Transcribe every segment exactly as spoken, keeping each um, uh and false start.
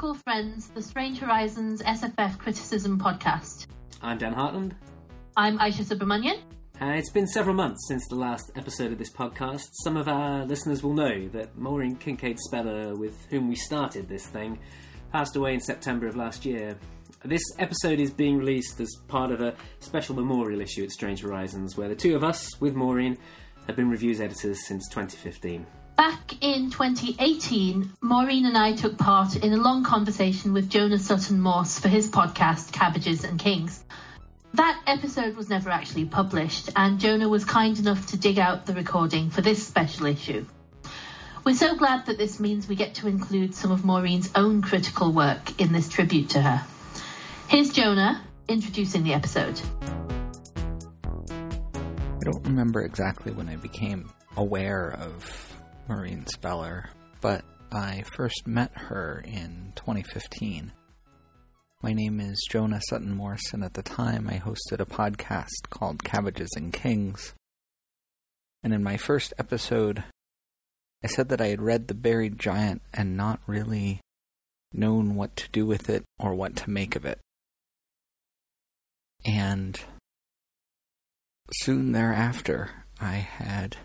School Friends, the Strange Horizons S F F Criticism Podcast. I'm Dan Hartland. I'm Aisha Subramanian. Uh, it's been several months since the last episode of this podcast. Some of our listeners will know that Maureen Kincaid Speller, with whom we started this thing, passed away in September of last year. This episode is being released as part of a special memorial issue at Strange Horizons, where the two of us, with Maureen, have been reviews editors since twenty fifteen. Back in twenty eighteen, Maureen and I took part in a long conversation with Jonah Sutton-Morse for his podcast, Cabbages and Kings. That episode was never actually published, and Jonah was kind enough to dig out the recording for this special issue. We're so glad that this means we get to include some of Maureen's own critical work in this tribute to her. Here's Jonah introducing the episode. I don't remember exactly when I became aware of Maureen Speller, but I first met her in twenty fifteen. My name is Jonah Sutton-Morse, and at the time I hosted a podcast called Cabbages and Kings. And in my first episode, I said that I had read The Buried Giant and not really known what to do with it or what to make of it. And soon thereafter, I had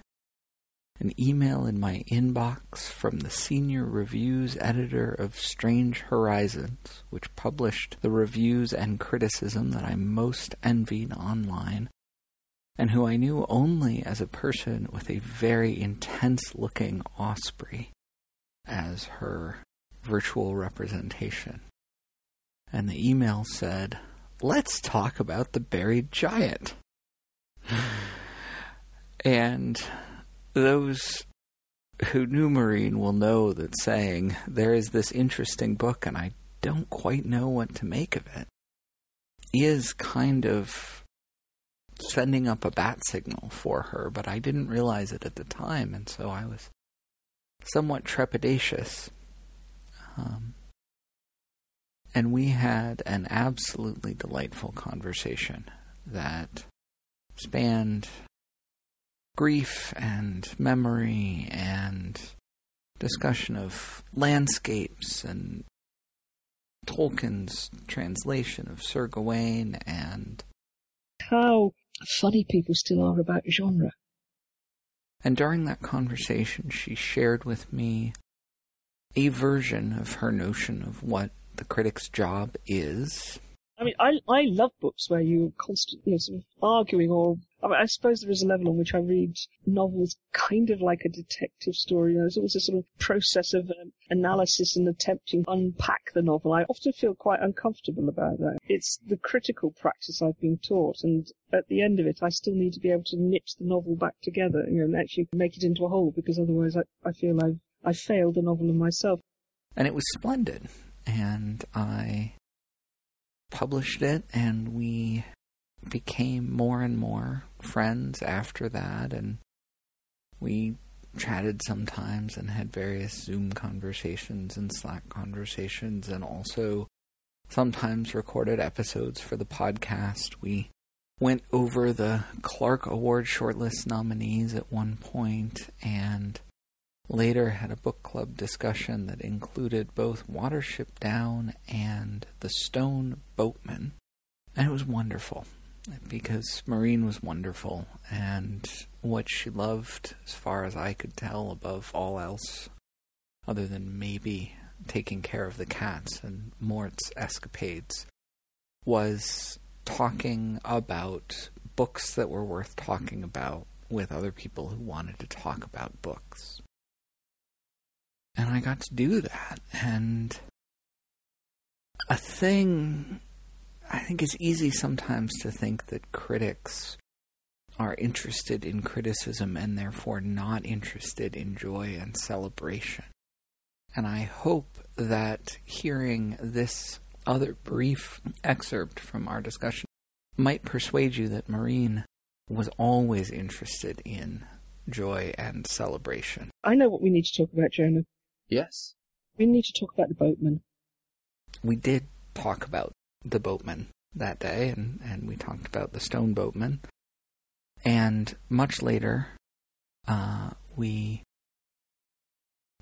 an email in my inbox from the senior reviews editor of Strange Horizons, which published the reviews and criticism that I most envied online, and who I knew only as a person with a very intense-looking osprey as her virtual representation. And the email said, "Let's talk about The Buried Giant." And those who knew Maureen will know that saying, "There is this interesting book and I don't quite know what to make of it," is kind of sending up a bat signal for her, but I didn't realize it at the time, and so I was somewhat trepidatious. Um, and we had an absolutely delightful conversation that spanned grief and memory and discussion of landscapes and Tolkien's translation of Sir Gawain and how funny people still are about genre. And during that conversation, she shared with me a version of her notion of what the critic's job is. I mean, I, I love books where you're constantly, you know, sort of arguing, or I, mean, I suppose there is a level on which I read novels kind of like a detective story. You know, there's always a sort of process of um, analysis and attempting to unpack the novel. I often feel quite uncomfortable about that. It's the critical practice I've been taught, and at the end of it, I still need to be able to knit the novel back together, you know, and actually make it into a whole, because otherwise I, I feel I've, I failed the novel and myself. And it was splendid, and I published it, and we became more and more friends after that, and we chatted sometimes and had various Zoom conversations and Slack conversations, and also sometimes recorded episodes for the podcast. We went over the Clark Award shortlist nominees at one point, and later had a book club discussion that included both Watership Down and The Stone Boatman. And it was wonderful, because Maureen was wonderful, and what she loved, as far as I could tell, above all else, other than maybe taking care of the cats and Mort's escapades, was talking about books that were worth talking about with other people who wanted to talk about books. And I got to do that, and a thing I think it's easy sometimes to think that critics are interested in criticism and therefore not interested in joy and celebration. And I hope that hearing this other brief excerpt from our discussion might persuade you that Maureen was always interested in joy and celebration. I know what we need to talk about, Jonah. Yes. We need to talk about the boatman. We did talk about the boatman that day, and, and we talked about the stone boatman. And much later, uh, we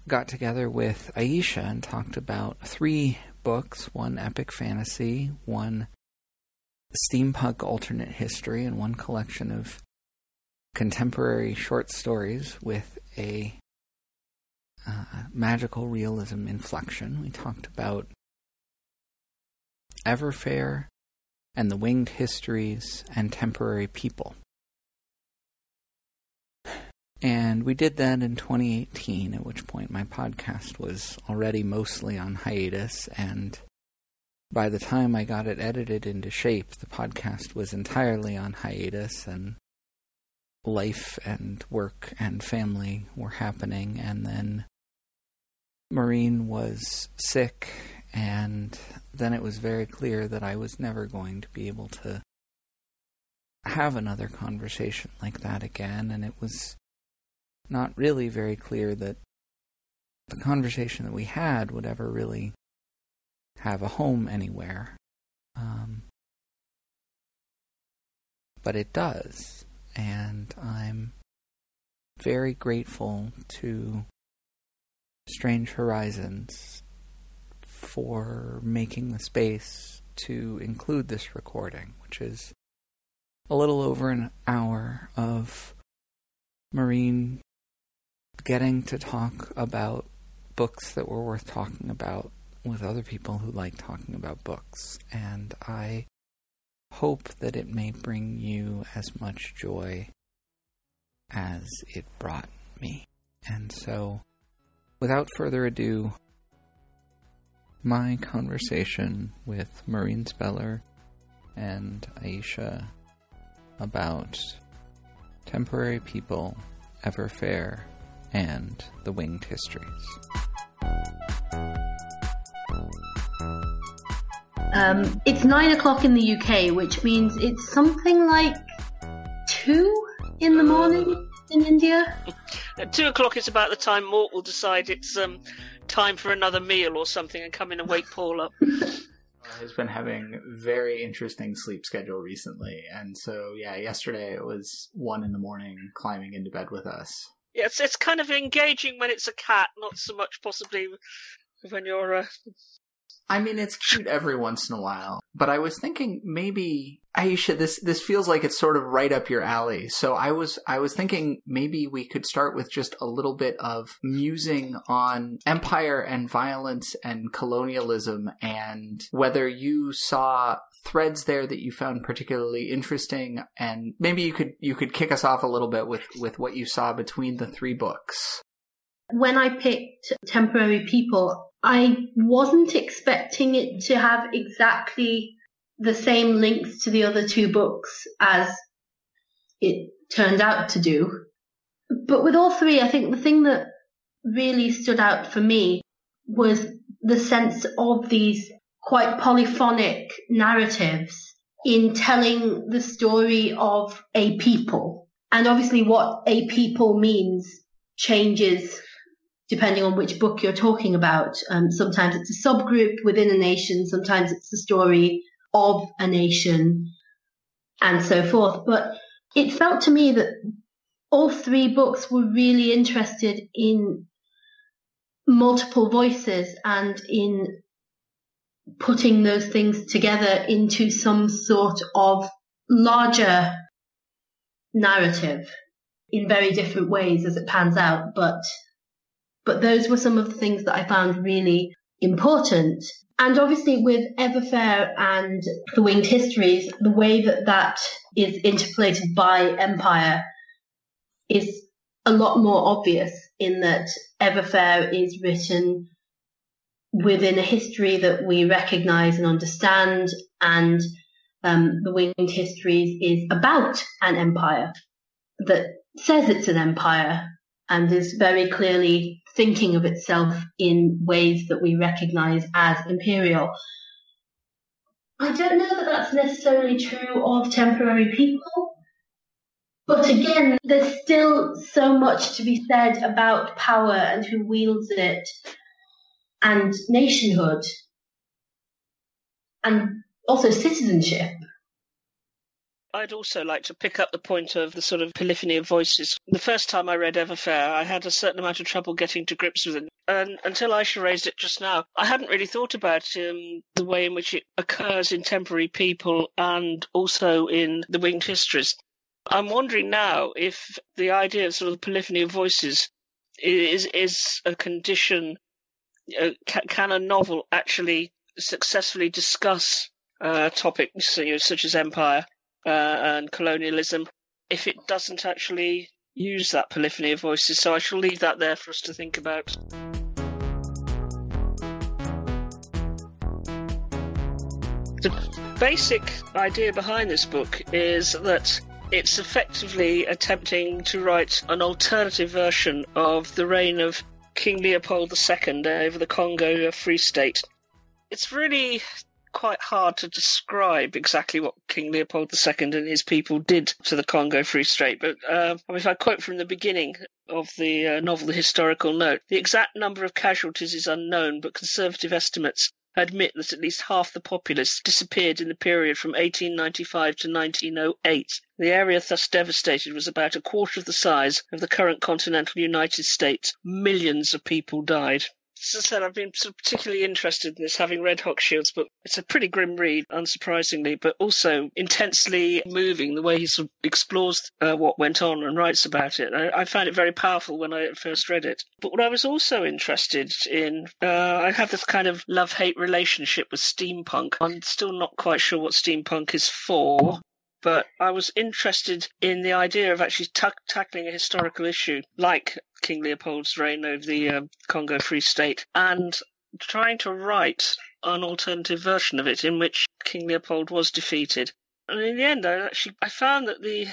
got together with Aisha and talked about three books, one epic fantasy, one steampunk alternate history, and one collection of contemporary short stories with a uh, magical realism inflection. We talked about Everfair and The Winged Histories and Temporary People. And we did that in twenty eighteen, at which point my podcast was already mostly on hiatus, and by the time I got it edited into shape, the podcast was entirely on hiatus, and life and work and family were happening, and then Maureen was sick, and then it was very clear that I was never going to be able to have another conversation like that again, and it was not really very clear that the conversation that we had would ever really have a home anywhere. Um, but it does, and I'm very grateful to Strange Horizons for making the space to include this recording, which is a little over an hour of Maureen getting to talk about books that were worth talking about with other people who like talking about books. And I hope that it may bring you as much joy as it brought me. And so, without further ado, my conversation with Maureen Speller and Aisha about Temporary People, Everfair, and The Winged Histories. Um, it's nine o'clock in the U K, which means it's something like two in the morning in India. At two o'clock is about the time Mort will decide it's um, time for another meal or something and come in and wake Paul up. Has been having very interesting sleep schedule recently, and so yeah, yesterday it was one in the morning climbing into bed with us. Yeah, it's, it's kind of engaging when it's a cat, not so much possibly when you're uh... I mean, it's cute every once in a while, but I was thinking maybe Aisha, this this feels like it's sort of right up your alley, so I was I was thinking maybe we could start with just a little bit of musing on empire and violence and colonialism, and whether you saw threads there that you found particularly interesting, and maybe you could you could kick us off a little bit with, with what you saw between the three books. When I picked Temporary People, I wasn't expecting it to have exactly the same links to the other two books as it turned out to do. But with all three, I think the thing that really stood out for me was the sense of these quite polyphonic narratives in telling the story of a people. And obviously what a people means changes depending on which book you're talking about. Um, sometimes it's a subgroup within a nation, sometimes it's the story of a nation, and so forth. But it felt to me that all three books were really interested in multiple voices and in putting those things together into some sort of larger narrative in very different ways as it pans out, but... But those were some of the things that I found really important. And obviously with Everfair and The Winged Histories, the way that that is interpolated by empire is a lot more obvious, in that Everfair is written within a history that we recognise and understand, and um, The Winged Histories is about an empire that says it's an empire and is very clearly thinking of itself in ways that we recognise as imperial. I don't know that that's necessarily true of Temporary People, but again, there's still so much to be said about power and who wields it and nationhood and also citizenship. I'd also like to pick up the point of the sort of polyphony of voices. The first time I read Everfair, I had a certain amount of trouble getting to grips with it. And until Aisha raised it just now, I hadn't really thought about um, the way in which it occurs in Temporary People and also in The Winged Histories. I'm wondering now if the idea of sort of the polyphony of voices is is a condition. Uh, can a novel actually successfully discuss uh, topics you know, such as empire uh, and colonialism if it doesn't actually use that polyphony of voices? So I shall leave that there for us to think about. The basic idea behind this book is that it's effectively attempting to write an alternative version of the reign of King Leopold the Second over the Congo Free State. It's really quite hard to describe exactly what King Leopold the Second and his people did to the Congo Free State, but uh, I mean, if I quote from the beginning of the uh, novel, The Historical Note, the exact number of casualties is unknown, but conservative estimates admit that at least half the populace disappeared in the period from eighteen ninety-five to nineteen oh eight. The area thus devastated was about a quarter of the size of the current continental United States. Millions of people died. As I said, I've been particularly interested in this, having read Hochschild's book. It's a pretty grim read, unsurprisingly, but also intensely moving, the way he sort of explores uh, what went on and writes about it. I, I found it very powerful when I first read it. But what I was also interested in, uh, I have this kind of love-hate relationship with steampunk. I'm still not quite sure what steampunk is for, but I was interested in the idea of actually t- tackling a historical issue like King Leopold's reign over the uh, Congo Free State and trying to write an alternative version of it in which King Leopold was defeated. And in the end, I actually I found that the,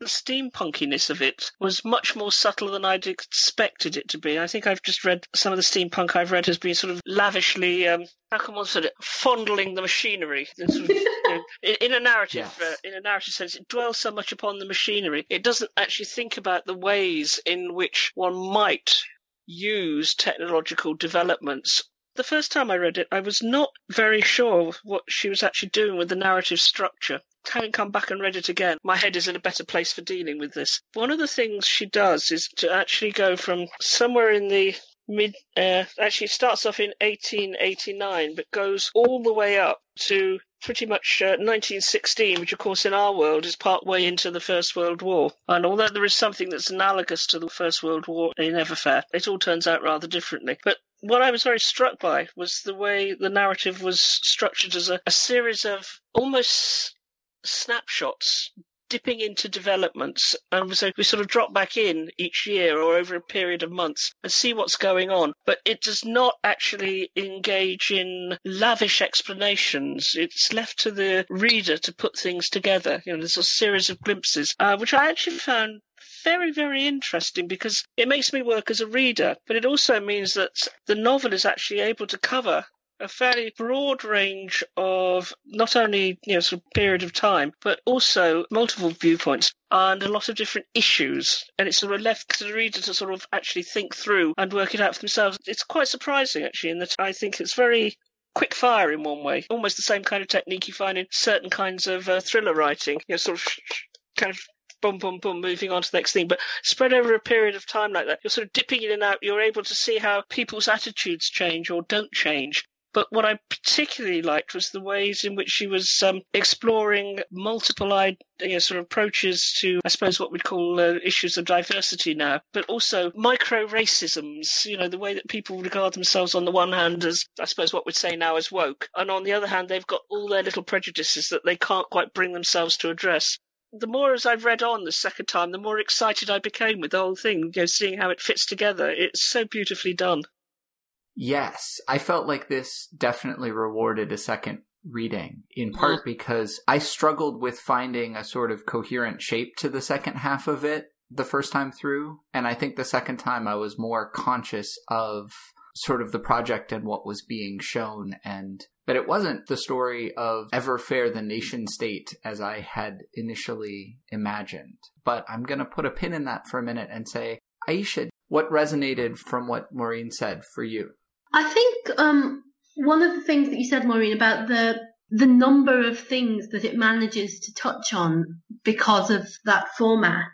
the steampunkiness of it was much more subtle than I'd expected it to be. I think I've just read some of the steampunk I've read has been sort of lavishly, um, how can one sort of fondling the machinery. In a narrative, yes. uh, in a narrative sense, it dwells so much upon the machinery. It doesn't actually think about the ways in which one might use technological developments. The first time I read it, I was not very sure what she was actually doing with the narrative structure. Having come back and read it again, my head is in a better place for dealing with this. One of the things she does is to actually go from somewhere in the mid, uh, actually starts off in eighteen eighty-nine, but goes all the way up to pretty much uh, nineteen sixteen, which of course in our world is part way into the First World War. And although there is something that's analogous to the First World War in Everfair, it all turns out rather differently. But what I was very struck by was the way the narrative was structured as a, a series of almost snapshots dipping into developments, and so we sort of drop back in each year or over a period of months and see what's going on, but it does not actually engage in lavish explanations. It's left to the reader to put things together. You know, there's a series of glimpses, uh, which I actually found very, very interesting because it makes me work as a reader, but it also means that the novel is actually able to cover a fairly broad range of not only, you know, sort of period of time, but also multiple viewpoints and a lot of different issues. And it's sort of left to the reader to sort of actually think through and work it out for themselves. It's quite surprising, actually, in that I think it's very quick fire in one way, almost the same kind of technique you find in certain kinds of uh, thriller writing, you know, sort of kind of boom, boom, boom, moving on to the next thing. But spread over a period of time like that, you're sort of dipping in and out. You're able to see how people's attitudes change or don't change. But what I particularly liked was the ways in which she was um, exploring multiple you know, sort of approaches to, I suppose, what we'd call uh, issues of diversity now, but also micro-racisms, you know, the way that people regard themselves on the one hand as, I suppose, what we'd say now as woke, and on the other hand, they've got all their little prejudices that they can't quite bring themselves to address. The more as I've read on the second time, the more excited I became with the whole thing, you know, seeing how it fits together. It's so beautifully done. Yes, I felt like this definitely rewarded a second reading, in part because I struggled with finding a sort of coherent shape to the second half of it the first time through, and I think the second time I was more conscious of sort of the project and what was being shown, and that it wasn't the story of Everfair the nation state as I had initially imagined. But I'm going to put a pin in that for a minute and say, Aisha, what resonated from what Maureen said for you? I think um, one of the things that you said, Maureen, about the the number of things that it manages to touch on because of that format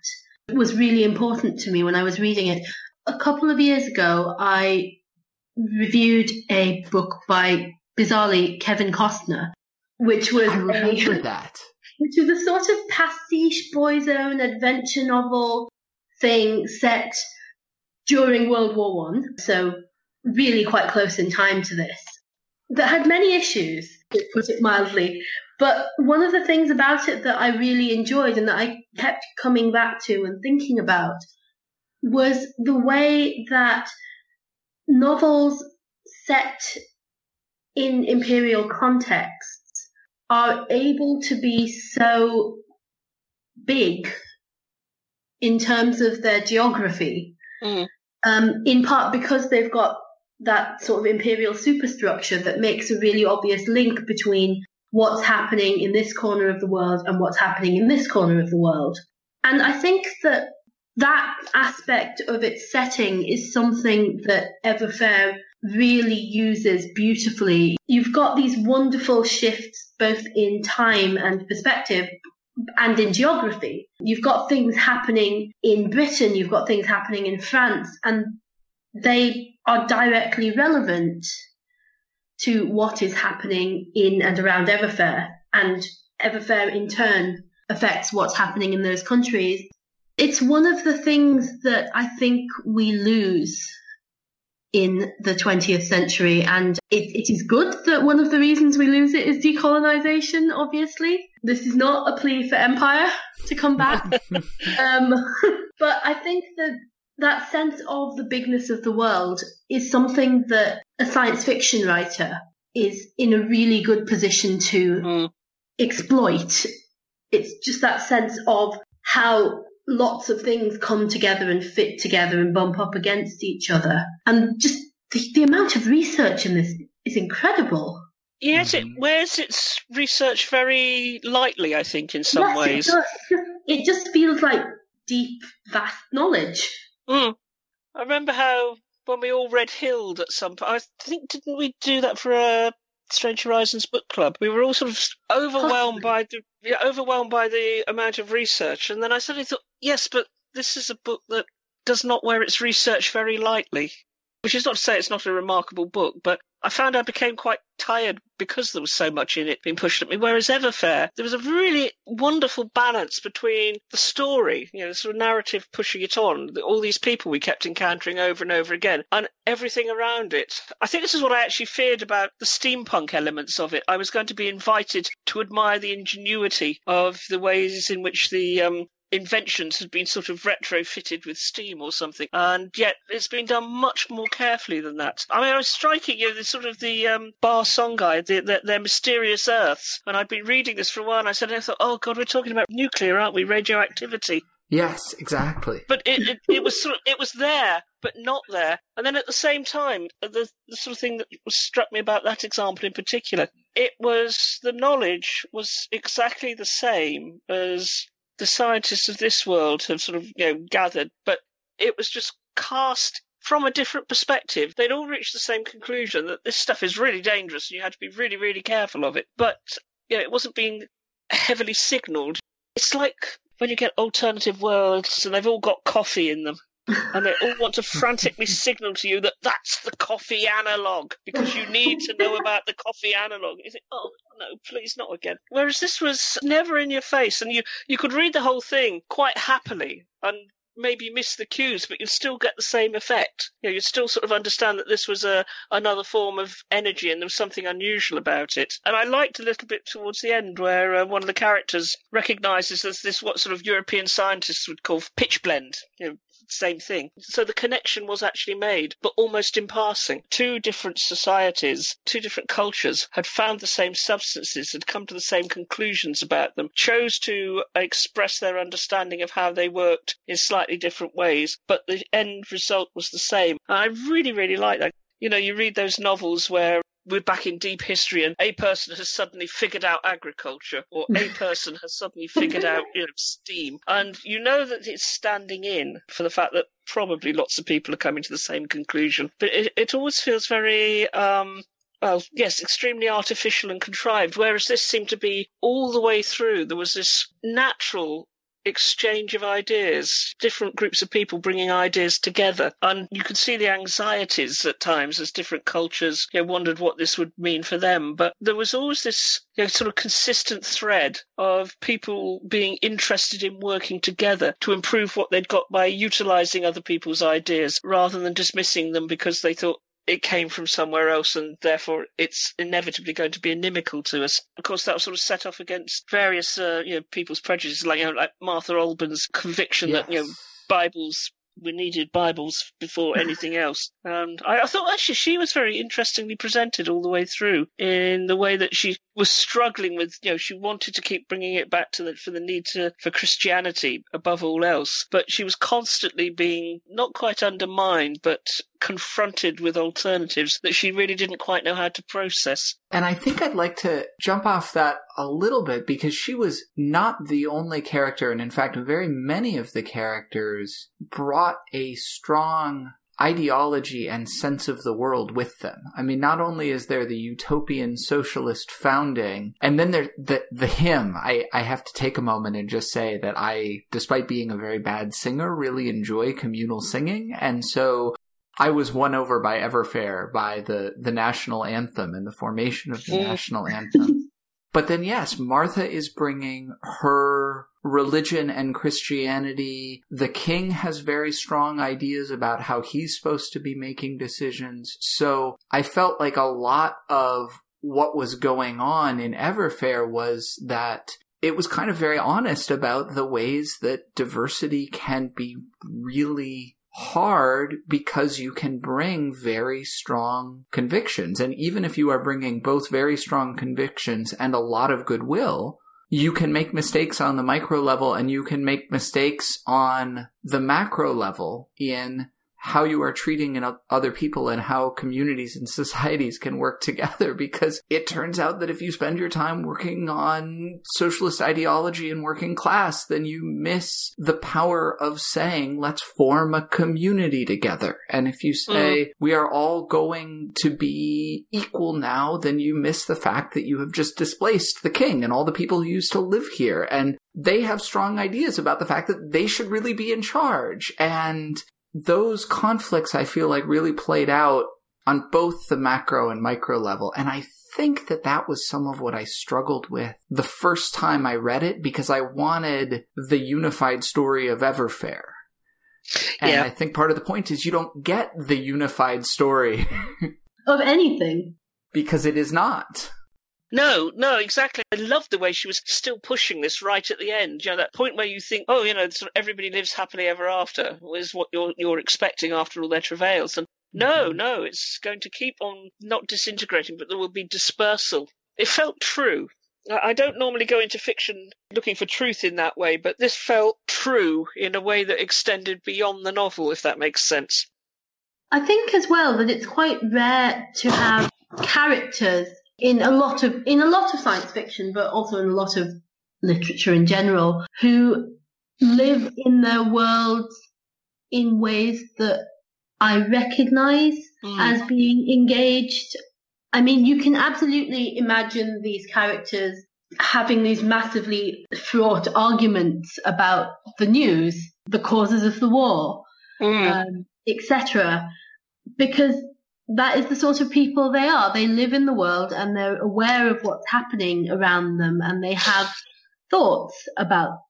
was really important to me when I was reading it. A couple of years ago, I reviewed a book by, bizarrely, Kevin Costner, which was I remember a, that. Which was a sort of pastiche boy's own adventure novel thing set during World War One, so really quite close in time to this, that had many issues, to put it mildly. But one of the things about it that I really enjoyed and that I kept coming back to and thinking about was the way that novels set in imperial contexts are able to be so big in terms of their geography, mm. um, in part because they've got that sort of imperial superstructure that makes a really obvious link between what's happening in this corner of the world and what's happening in this corner of the world. And I think that that aspect of its setting is something that Everfair really uses beautifully. You've got these wonderful shifts both in time and perspective and in geography. You've got things happening in Britain, you've got things happening in France, and they are directly relevant to what is happening in and around Everfair, and Everfair in turn affects what's happening in those countries. It's one of the things that I think we lose in the twentieth century, and it, it is good that one of the reasons we lose it is decolonization, obviously. This is not a plea for empire to come back. um, but I think that that sense of the bigness of the world is something that a science fiction writer is in a really good position to mm. exploit. It's just that sense of how lots of things come together and fit together and bump up against each other. And just the, the amount of research in this is incredible. Yes, it wears its research very lightly, I think, in some yes, ways. It does. It just feels like deep, vast knowledge. Mm. I remember how when we all read Hild at some point, I think, didn't we do that for a Strange Horizons book club? We were all sort of overwhelmed by the yeah, overwhelmed by the amount of research, and then I suddenly thought, yes, but this is a book that does not wear its research very lightly, which is not to say it's not a remarkable book, but I found I became quite tired because there was so much in it being pushed at me, whereas Everfair, there was a really wonderful balance between the story, you know, the sort of narrative pushing it on, all these people we kept encountering over and over again, and everything around it. I think this is what I actually feared about the steampunk elements of it. I was going to be invited to admire the ingenuity of the ways in which the um, inventions had been sort of retrofitted with steam or something, and yet it's been done much more carefully than that. I mean, I was striking, you know, the sort of the um, Bar Songhai, the, the, their mysterious earths, and I'd been reading this for a while, and I said, I thought, oh God, we're talking about nuclear, aren't we? Radioactivity. Yes, exactly. But it, it, it was sort of, it was there, but not there. And then at the same time, the, the sort of thing that struck me about that example in particular, it was the knowledge was exactly the same as the scientists of this world have sort of, you know, gathered, but it was just cast from a different perspective. They'd all reached the same conclusion that this stuff is really dangerous and you had to be really, really careful of it. But, you know, it wasn't being heavily signalled. It's like when you get alternative worlds and they've all got coffee in them and they all want to frantically signal to you that that's the coffee analogue because you need to know about the coffee analogue. You think, oh, no, please, not again. Whereas this was never in your face, and you, you could read the whole thing quite happily and maybe miss the cues, but you'd still get the same effect. You know, you'd still sort of understand that this was a another form of energy and there was something unusual about it. And I liked a little bit towards the end where uh, one of the characters recognises this, this what sort of European scientists would call pitch blend, you know, same thing. So the connection was actually made, but almost in passing. Two different societies, two different cultures had found the same substances, had come to the same conclusions about them, chose to express their understanding of how they worked in slightly different ways, but the end result was the same. And I really, really like that. You know, you read those novels where we're back in deep history and a person has suddenly figured out agriculture or a person has suddenly figured out, you know, steam. And you know that it's standing in for the fact that probably lots of people are coming to the same conclusion. But it, it always feels very um, well, yes, extremely artificial and contrived, whereas this seemed to be all the way through. There was this natural exchange of ideas, different groups of people bringing ideas together. And you could see the anxieties at times as different cultures, you know, wondered what this would mean for them. But there was always this, you know, sort of consistent thread of people being interested in working together to improve what they'd got by utilising other people's ideas rather than dismissing them because they thought it came from somewhere else and therefore it's inevitably going to be inimical to us. Of course, that was sort of set off against various uh, you know, people's prejudices, like, you know, like Martha Alban's conviction yes. that, you know, Bibles, we needed Bibles before anything else. And I, I thought actually she was very interestingly presented all the way through in the way that she was struggling with, you know, she wanted to keep bringing it back to the, for the need to, for Christianity above all else. But she was constantly being not quite undermined, but confronted with alternatives that she really didn't quite know how to process. And I think I'd like to jump off that a little bit because she was not the only character. And in fact, very many of the characters brought a strong ideology and sense of the world with them. I mean, not only is there the utopian socialist founding, and then there the the hymn. I, I have to take a moment and just say that I, despite being a very bad singer, really enjoy communal singing. And so I was won over by Everfair, by the, the national anthem and the formation of the national anthem. But then, yes, Martha is bringing her religion and Christianity. The king has very strong ideas about how he's supposed to be making decisions. So I felt like a lot of what was going on in Everfair was that it was kind of very honest about the ways that diversity can be really hard because you can bring very strong convictions. And even if you are bringing both very strong convictions and a lot of goodwill, you can make mistakes on the micro level and you can make mistakes on the macro level in how you are treating other people and how communities and societies can work together. Because it turns out that if you spend your time working on socialist ideology and working class, then you miss the power of saying, let's form a community together. And if you say, mm. we are all going to be equal now, then you miss the fact that you have just displaced the king and all the people who used to live here. And they have strong ideas about the fact that they should really be in charge. And those conflicts, I feel like, really played out on both the macro and micro level. And I think that that was some of what I struggled with the first time I read it, because I wanted the unified story of Everfair. And yeah. I think part of the point is you don't get the unified story of anything. Because it is not. No, no, exactly. I love the way she was still pushing this right at the end. You know, that point where you think, oh, you know, sort of everybody lives happily ever after is what you're you're expecting after all their travails. And no, no, it's going to keep on not disintegrating, but there will be dispersal. It felt true. I don't normally go into fiction looking for truth in that way, but this felt true in a way that extended beyond the novel, if that makes sense. I think as well that it's quite rare to have characters in a lot of in a lot of science fiction, but also in a lot of literature in general, who live in their worlds in ways that I recognise mm. as being engaged. I mean, you can absolutely imagine these characters having these massively fraught arguments about the news, the causes of the war, mm. um, et cetera, because that is the sort of people they are. They live in the world and they're aware of what's happening around them, and they have thoughts about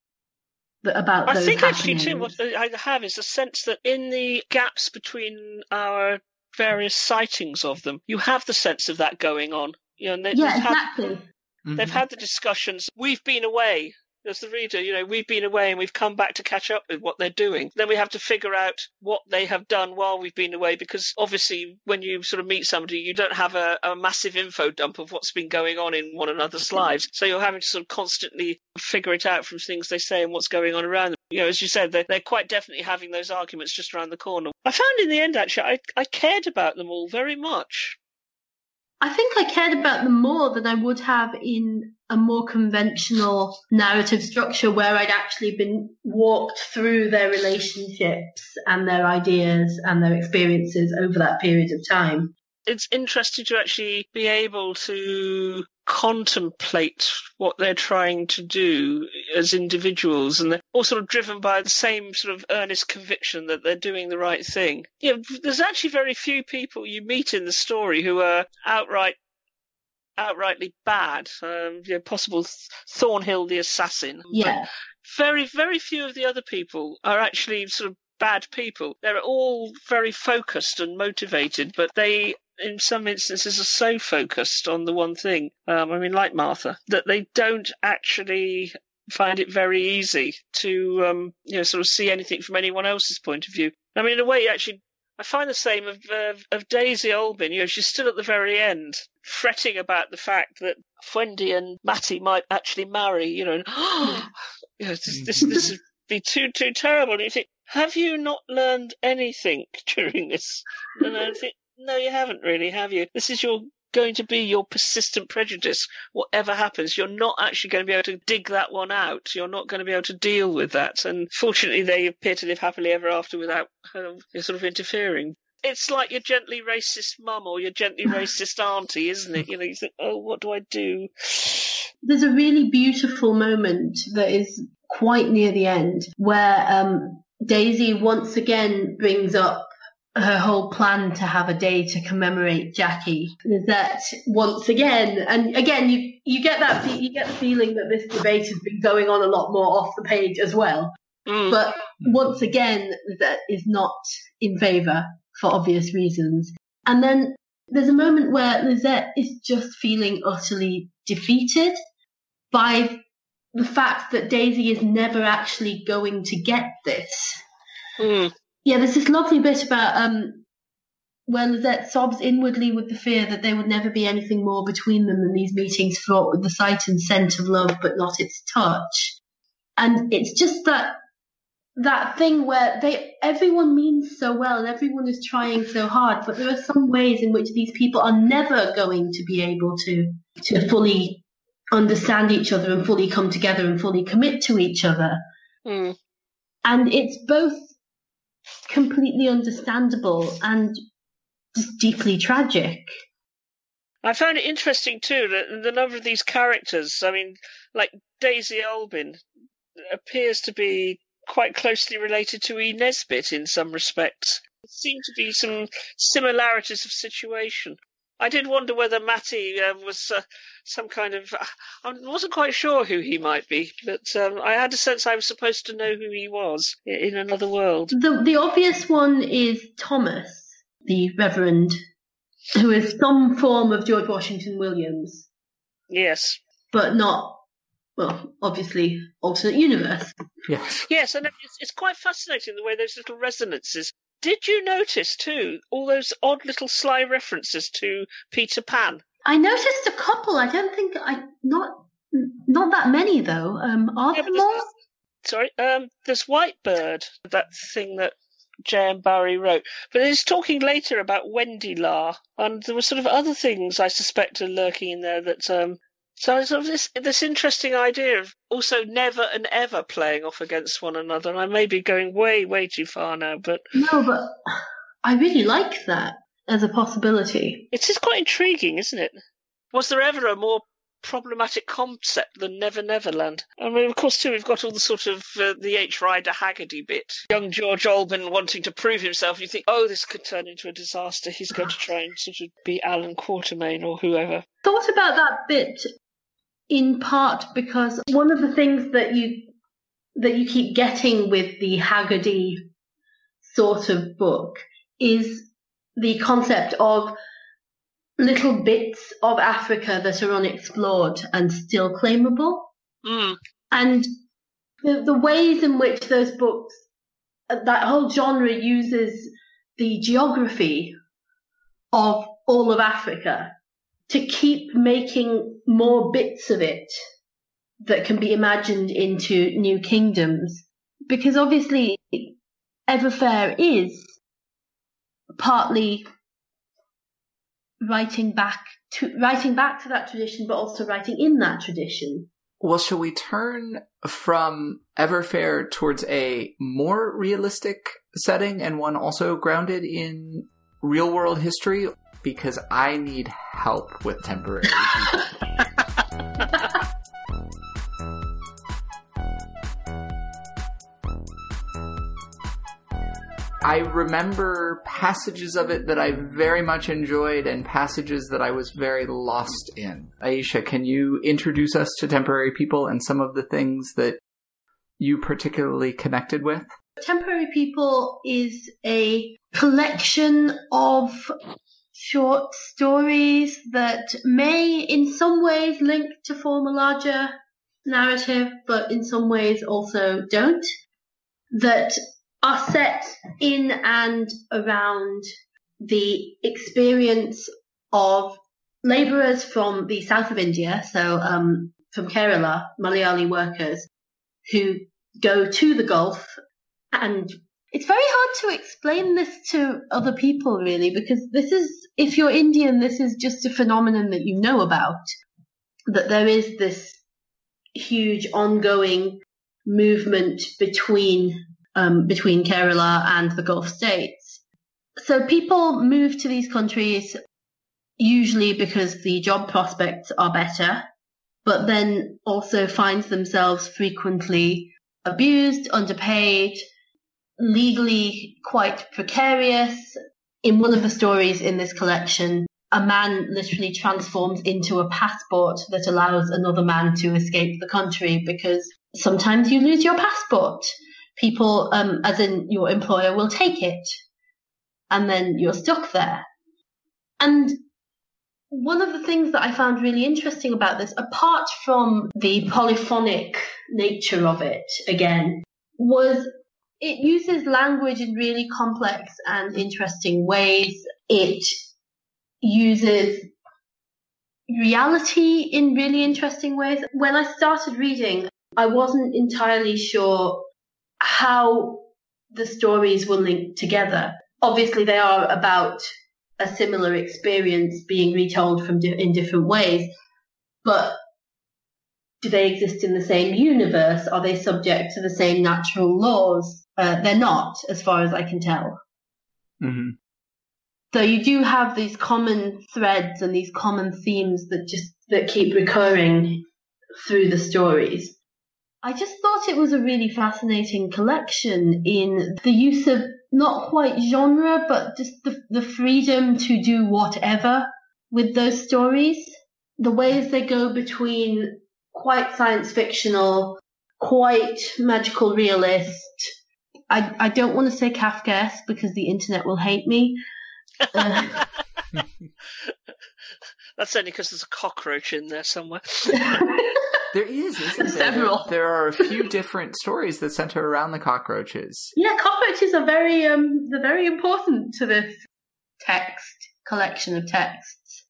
about. I those think happenings. Actually too, what I have is a sense that in the gaps between our various sightings of them, you have the sense of that going on. You know, and they, yeah, they've exactly. Had, mm-hmm. They've had the discussions. We've been away. As the reader, you know, we've been away and we've come back to catch up with what they're doing. Then we have to figure out what they have done while we've been away, because obviously when you sort of meet somebody, you don't have a, a massive info dump of what's been going on in one another's lives. So you're having to sort of constantly figure it out from things they say and what's going on around them. You know, as you said, they're, they're quite definitely having those arguments just around the corner. I found in the end, actually, I, I cared about them all very much. I think I cared about them more than I would have in a more conventional narrative structure where I'd actually been walked through their relationships and their ideas and their experiences over that period of time. it's interesting to actually be able to contemplate what they're trying to do as individuals, and they're all sort of driven by the same sort of earnest conviction that they're doing the right thing. Yeah, there's actually very few people you meet in the story who are outright outrightly bad. Um, you know, possible Thornhill the assassin. Yeah. But very, very few of the other people are actually sort of bad people. They're all very focused and motivated, but they, in some instances, are so focused on the one thing, um, I mean, like Martha, that they don't actually find it very easy to, um, you know, sort of see anything from anyone else's point of view. I mean, in a way, actually, I find the same of, uh, of Daisy Olbin. You know, she's still at the very end, fretting about the fact that Wendy and Matty might actually marry, you know, and, oh, you know, this, this, this would be too, too terrible. And you think, have you not learned anything during this? And I think, no, you haven't really, have you? This is your going to be your persistent prejudice. Whatever happens, you're not actually going to be able to dig that one out. You're not going to be able to deal with that. And fortunately, they appear to live happily ever after without uh, sort of interfering. It's like your gently racist mum or your gently racist auntie, isn't it? You know, you think, oh, what do I do? There's a really beautiful moment that is quite near the end where um, Daisy once again brings up her whole plan to have a day to commemorate Jackie. That once again, and again, you you get that you get the feeling that this debate has been going on a lot more off the page as well. Mm. But once again, that is not in favour for obvious reasons. And then there's a moment where Lizette is just feeling utterly defeated by the fact that Daisy is never actually going to get this. Mm. Yeah, there's this lovely bit about um, where Lizette sobs inwardly with the fear that there would never be anything more between them than these meetings fraught with the sight and scent of love, but not its touch. And it's just that that thing where they everyone means so well and everyone is trying so hard, but there are some ways in which these people are never going to be able to to fully understand each other and fully come together and fully commit to each other. Mm. And it's both completely understandable and just deeply tragic. I found it interesting too that the number of these characters, I mean, like Daisy Olbin appears to be quite closely related to E. Nesbitt in some respects. There seem to be some similarities of situation. I did wonder whether Matty um, was uh, some kind of... I wasn't quite sure who he might be, but um, I had a sense I was supposed to know who he was in another world. The, the obvious one is Thomas, the Reverend, who is some form of George Washington Williams. Yes. But not, well, obviously, alternate universe. Yes. Yes, and it's, it's quite fascinating the way those little resonances... Did you notice, too, all those odd little sly references to Peter Pan? I noticed a couple. I don't think I not not that many though. Um, are yeah, there more? Sorry, um, there's White Bird, that thing that J M. Barry wrote. But he's talking later about Wendy La, and there were sort of other things I suspect are lurking in there. That um, so sort of this this interesting idea of also never and ever playing off against one another. And I may be going way, way too far now, but... No, but I really like that as a possibility. It's just quite intriguing, isn't it? Was there ever a more problematic concept than Never Neverland? I mean, of course, too, we've got all the sort of uh, the H. Rider Haggardy bit. Young George Olbin wanting to prove himself. You think, oh, this could turn into a disaster. He's going to try and sort of be Alan Quartermain or whoever. Thought about that bit... in part because one of the things that you that you keep getting with the Haggardy sort of book is the concept of little bits of Africa that are unexplored and still claimable. Mm. And the, the ways in which those books, that whole genre uses the geography of all of Africa to keep making more bits of it that can be imagined into new kingdoms. Because obviously, Everfair is partly writing back to writing back to that tradition, but also writing in that tradition. Well, shall we turn from Everfair towards a more realistic setting and one also grounded in real-world history? because I need help with Temporary People. I remember passages of it that I very much enjoyed and passages that I was very lost in. Aisha, can you introduce us to Temporary People and some of the things that you particularly connected with? Temporary People is a collection of short stories that may in some ways link to form a larger narrative, but in some ways also don't, that are set in and around the experience of labourers from the south of India, so um, from Kerala, Malayali workers, who go to the Gulf. And it's very hard to explain this to other people, really, because this is, if you're Indian, this is just a phenomenon that you know about, that there is this huge ongoing movement between um, between Kerala and the Gulf states. So people move to these countries usually because the job prospects are better, but then also finds themselves frequently abused, underpaid, legally quite precarious. In one of the stories in this collection, a man literally transforms into a passport that allows another man to escape the country, because sometimes you lose your passport. People, um, as in your employer, will take it, and then you're stuck there. And one of the things that I found really interesting about this, apart from the polyphonic nature of it, again, was it uses language in really complex and interesting ways. It uses reality in really interesting ways. When I started reading, I wasn't entirely sure how the stories were linked together. Obviously, they are about a similar experience being retold from di- in different ways, but do they exist in the same universe? Are they subject to the same natural laws? Uh, they're not, as far as I can tell. Mm-hmm. So you do have these common threads and these common themes that just that keep recurring through the stories. I just thought it was a really fascinating collection in the use of not quite genre, but just the, the freedom to do whatever with those stories. The ways they go between quite science fictional, quite magical realist. I, I don't want to say Kafkaesque because the internet will hate me. Uh, That's only because there's a cockroach in there somewhere. There is, isn't there? Several. There are a few different stories that center around the cockroaches. Yeah, cockroaches are very, um, they're very important to this text, collection of texts.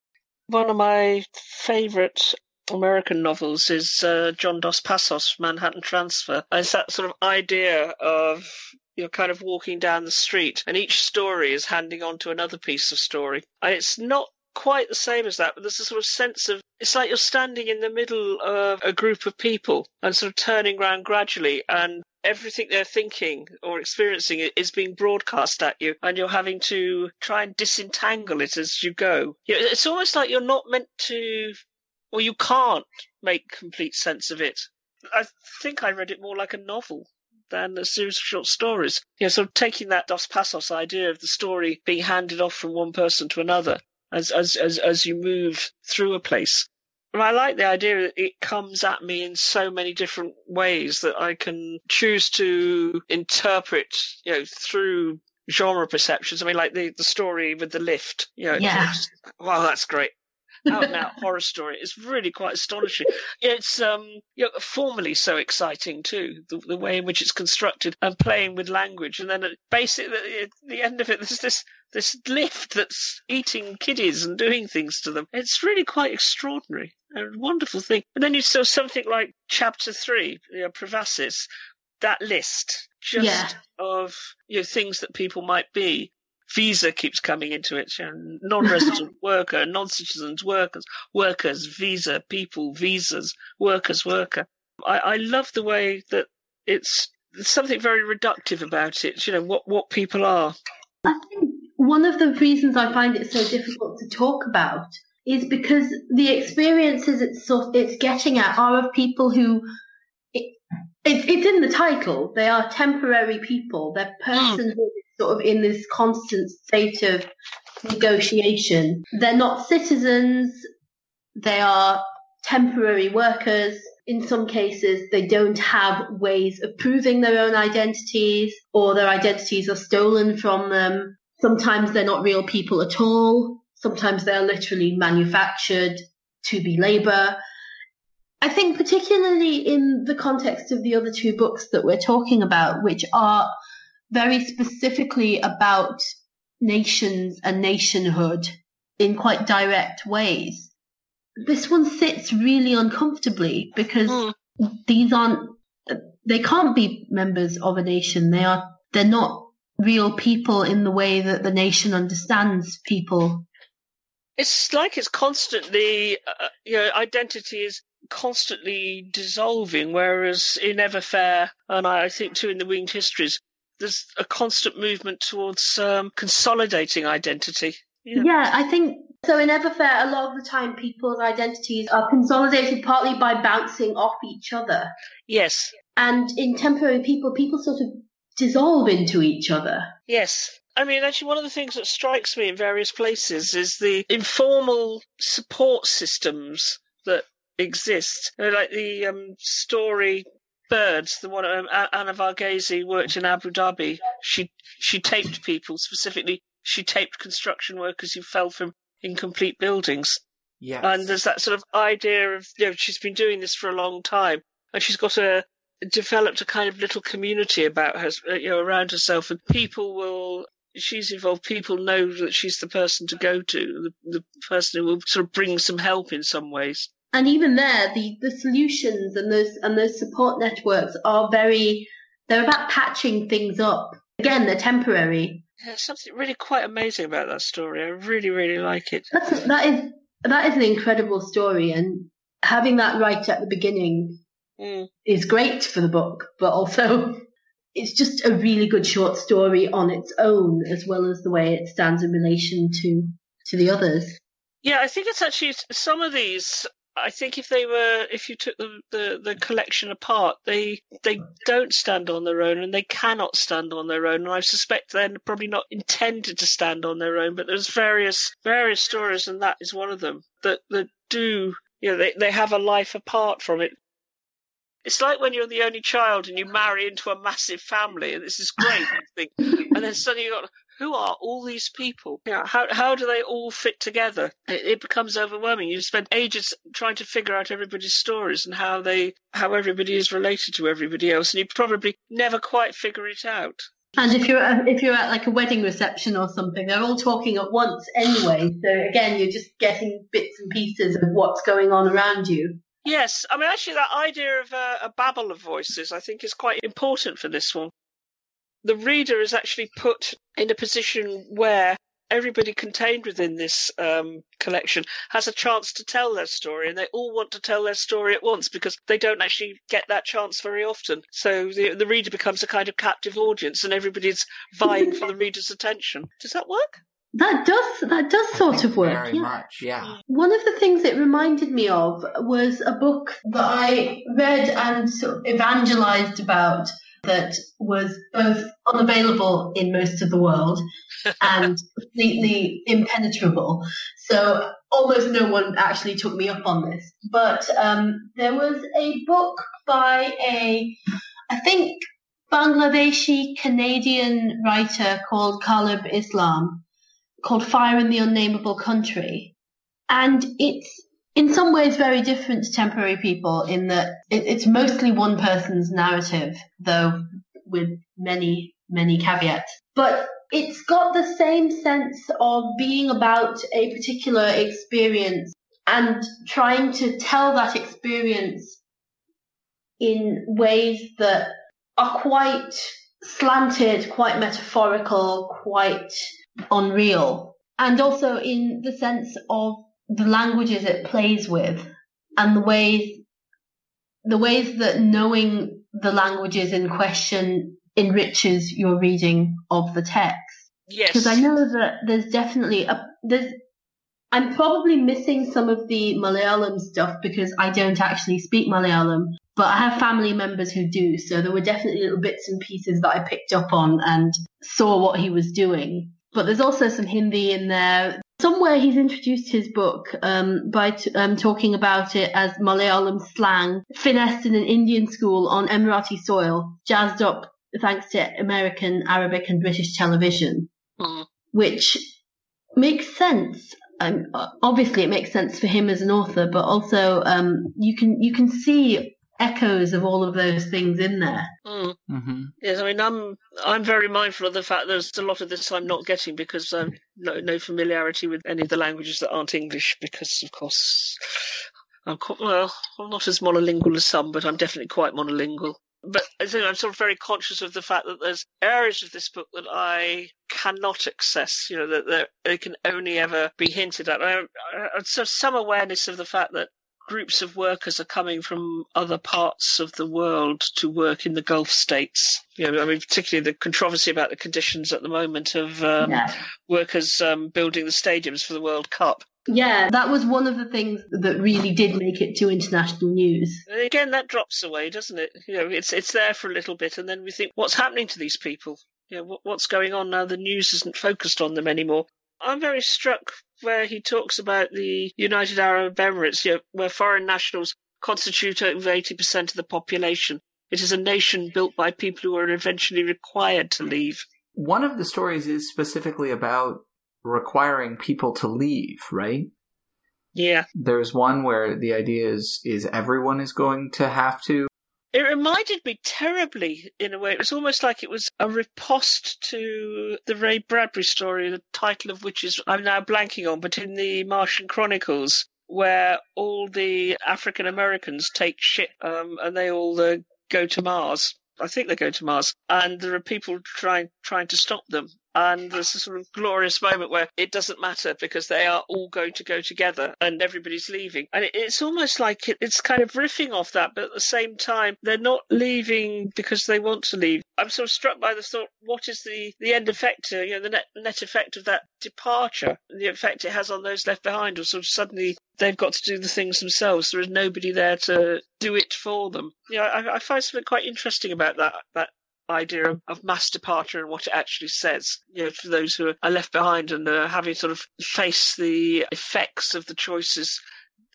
One of my favorite American novels is uh, John Dos Passos, Manhattan Transfer. It's that sort of idea of you're kind of walking down the street and each story is handing on to another piece of story. And it's not quite the same as that, but there's a sort of sense of it's like you're standing in the middle of a group of people and sort of turning around gradually, and everything they're thinking or experiencing is being broadcast at you, and you're having to try and disentangle it as you go. It's almost like you're not meant to, or you can't make complete sense of it. I think I read it more like a novel than a series of short stories. You know, sort of taking that Dos Passos idea of the story being handed off from one person to another as as as, as you move through a place. And I like the idea that it comes at me in so many different ways that I can choose to interpret, you know, through genre perceptions. I mean, like the, the story with the lift. You know, yeah. It's, wow, that's great. Out and out horror story. It's really quite astonishing. It's um, you know, formally so exciting too, the, the way in which it's constructed and playing with language. And then at basically at the end of it, there's this this lift that's eating kiddies and doing things to them. It's really quite extraordinary, a wonderful thing. And then you saw something like chapter three, you know, Prevassis, that list just yeah. of you know things that people might be. Visa keeps coming into it, you know, non-resident worker, non-citizens, workers, workers, visa, people, visas, workers, worker. I, I love the way that it's something very reductive about it, you know, what, what people are. I think one of the reasons I find it so difficult to talk about is because the experiences it's sort it's getting at are of people who it, it, it's in the title. They are temporary people. They're persons mm. sort of in this constant state of negotiation. They're not citizens. They are temporary workers. In some cases, they don't have ways of proving their own identities, or their identities are stolen from them. Sometimes they're not real people at all. Sometimes they're literally manufactured to be labour. I think particularly in the context of the other two books that we're talking about, which are very specifically about nations and nationhood in quite direct ways, this one sits really uncomfortably because mm. these aren't, they can't be members of a nation. They are, they're not real people in the way that the nation understands people. It's like it's constantly, uh, you know, identity is constantly dissolving, whereas in Everfair, and I think too in The Winged Histories, there's a constant movement towards um, consolidating identity. Yeah. yeah, I think so. In Everfair, a lot of the time people's identities are consolidated partly by bouncing off each other. Yes. And in Temporary People, people sort of dissolve into each other. Yes. I mean, actually, one of the things that strikes me in various places is the informal support systems that exist. You know, like the um, story Birds, the one um, Anna Varghese worked in Abu Dhabi. She she taped people, specifically she taped construction workers who fell from incomplete buildings. Yes. And there's that sort of idea of, you know, she's been doing this for a long time, and she's got a developed a kind of little community about her, you know, around herself, and people will. She's involved, people know that she's the person to go to, the, the person who will sort of bring some help in some ways. And even there, the, the solutions and those and those support networks are very, they're about patching things up. Again, they're temporary. There's something really quite amazing about that story. I really, really like it. That's, that is that is an incredible story, and having that right at the beginning mm. is great for the book, but also it's just a really good short story on its own, as well as the way it stands in relation to, to the others. Yeah, I think it's actually some of these. I think if they were, if you took the, the, the collection apart, they they don't stand on their own, and they cannot stand on their own. And I suspect they're probably not intended to stand on their own. But there's various various stories, and that is one of them that that do, you know, they they have a life apart from it. It's like when you're the only child and you marry into a massive family, and this is great, I think. And then suddenly you got, who are all these people? You know, how how do they all fit together? It, it becomes overwhelming. You spend ages trying to figure out everybody's stories and how they how everybody is related to everybody else, and you probably never quite figure it out. And if you're at, if you're at like a wedding reception or something, they're all talking at once anyway. So again, you're just getting bits and pieces of what's going on around you. Yes, I mean, actually, that idea of a, a babble of voices, I think, is quite important for this one. The reader is actually put in a position where everybody contained within this um, collection has a chance to tell their story, and they all want to tell their story at once because they don't actually get that chance very often. So the, the reader becomes a kind of captive audience, and everybody's vying for the reader's attention. Does that work? That does that does I sort of work. Very yeah. much, yeah. One of the things it reminded me of was a book that I read and sort of evangelised about that was both unavailable in most of the world and completely impenetrable. So almost no one actually took me up on this. But um, there was a book by a, I think, Bangladeshi Canadian writer called Khalid Islam, called Fire in the Unnameable Country. And it's in some ways very different to Temporary People in that it, it's mostly one person's narrative, though with many, many caveats. But it's got the same sense of being about a particular experience and trying to tell that experience in ways that are quite slanted, quite metaphorical, quite unreal, and also in the sense of the languages it plays with and the ways the ways that knowing the languages in question enriches your reading of the text. Yes. Because I know that there's definitely a there's. I'm probably missing some of the Malayalam stuff because I don't actually speak Malayalam, but I have family members who do. So there were definitely little bits and pieces that I picked up on and saw what he was doing. But there's also some Hindi in there. Somewhere he's introduced his book um, by t- um, talking about it as Malayalam slang, finessed in an Indian school on Emirati soil, jazzed up thanks to American, Arabic and British television, mm. which makes sense. Um, obviously, it makes sense for him as an author, but also um, you can you can see echoes of all of those things in there. Mm. Mm-hmm. Yes, I mean, I'm I'm very mindful of the fact there's a lot of this I'm not getting because I've no, no familiarity with any of the languages that aren't English. Because of course, I'm quite, well, I'm not as monolingual as some, but I'm definitely quite monolingual. But I think I'm sort of very conscious of the fact that there's areas of this book that I cannot access, you know, that they can only ever be hinted at. I, I, so some awareness of the fact that groups of workers are coming from other parts of the world to work in the Gulf states. You know, I mean, particularly the controversy about the conditions at the moment of um, yeah. workers um, building the stadiums for the World Cup. Yeah, that was one of the things that really did make it to international news. Again, that drops away, doesn't it? You know, it's it's there for a little bit, and then we think, what's happening to these people? You know, what, what's going on now? The news isn't focused on them anymore. I'm very struck where he talks about the United Arab Emirates, you know, where foreign nationals constitute over eighty percent of the population. It is a nation built by people who are eventually required to leave. One of the stories is specifically about requiring people to leave, right? Yeah. There's one where the idea is, is everyone is going to have to. It reminded me terribly, in a way. It was almost like it was a riposte to the Ray Bradbury story, the title of which is, I'm now blanking on, but in the Martian Chronicles, where all the African Americans take ship um, and they all uh, go to Mars. I think they go to Mars. And there are people trying trying to stop them. And there's a sort of glorious moment where it doesn't matter because they are all going to go together and everybody's leaving. And it's almost like it, it's kind of riffing off that, but at the same time, they're not leaving because they want to leave. I'm sort of struck by the thought, what is the, the end effect, you know, the net, net effect of that departure, the effect it has on those left behind, or sort of suddenly they've got to do the things themselves. There is nobody there to do it for them. You know, I, I find something quite interesting about that, that idea of, of mass departure and what it actually says, you know, for those who are left behind and are having to sort of face the effects of the choices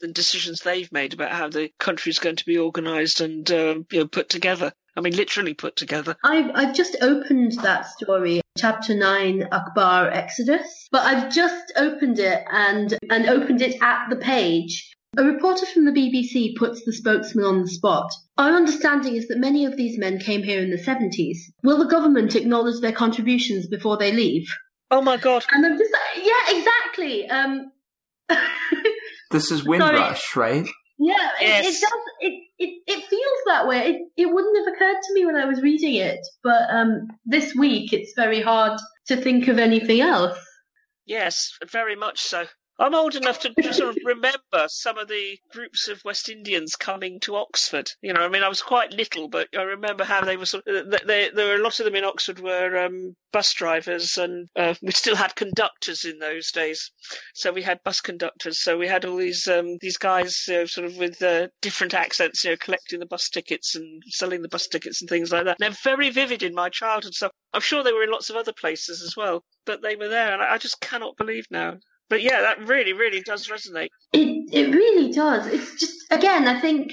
and decisions they've made about how the country's going to be organised and uh, you know, put together. I mean, literally put together. I've, I've just opened that story, Chapter nine, Akbar Exodus, but I've just opened it and and opened it at the page. A reporter from the B B C puts the spokesman on the spot. Our understanding is that many of these men came here in the seventies. Will the government acknowledge their contributions before they leave? Oh, my God. And I'm just like, yeah, exactly. Um, this is Windrush, right? Yeah, yes. it, it does. It, it, it feels that way. It, it wouldn't have occurred to me when I was reading it. But um, this week, it's very hard to think of anything else. Yes, very much so. I'm old enough to sort of remember some of the groups of West Indians coming to Oxford. You know, I mean, I was quite little, but I remember how they were sort of, they, they, there were a lot of them in Oxford were um, bus drivers, and uh, we still had conductors in those days. So we had bus conductors. So we had all these um, these guys, you know, sort of with uh, different accents, you know, collecting the bus tickets and selling the bus tickets and things like that. And they're very vivid in my childhood. So I'm sure they were in lots of other places as well, but they were there, and I, I just cannot believe now. But yeah, that really, really does resonate. It it really does. It's just, again, I think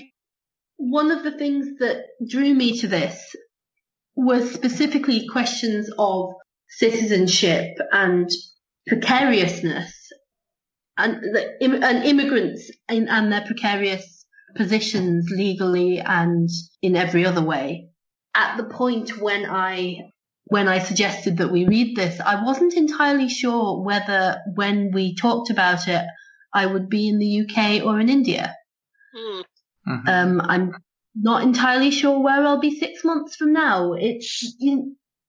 one of the things that drew me to this were specifically questions of citizenship and precariousness and the, and immigrants in, and their precarious positions legally and in every other way. At the point when I... When I suggested that we read this, I wasn't entirely sure whether when we talked about it, I would be in the U K or in India. Mm-hmm. Um, I'm not entirely sure where I'll be six months from now. It's, it,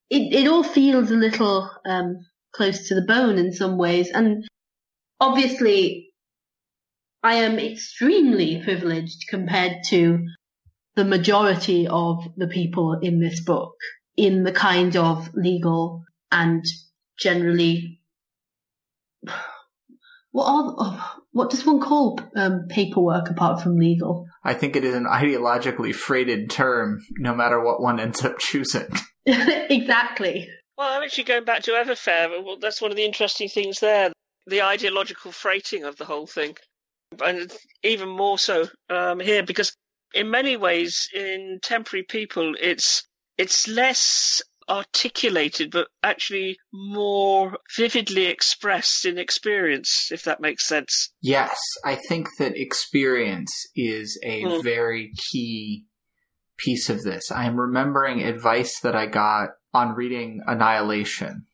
it all feels a little um, close to the bone in some ways. And obviously, I am extremely privileged compared to the majority of the people in this book, in the kind of legal and generally, what are what does one call um, paperwork apart from legal? I think it is an ideologically freighted term, no matter what one ends up choosing. Exactly. Well, I'm actually going back to Everfair. Well, that's one of the interesting things there, the ideological freighting of the whole thing. And even more so um, here, because in many ways, in Temporary People, it's it's less articulated, but actually more vividly expressed in experience, if that makes sense. Yes, I think that experience is a mm. very key piece of this. I am remembering advice that I got on reading Annihilation,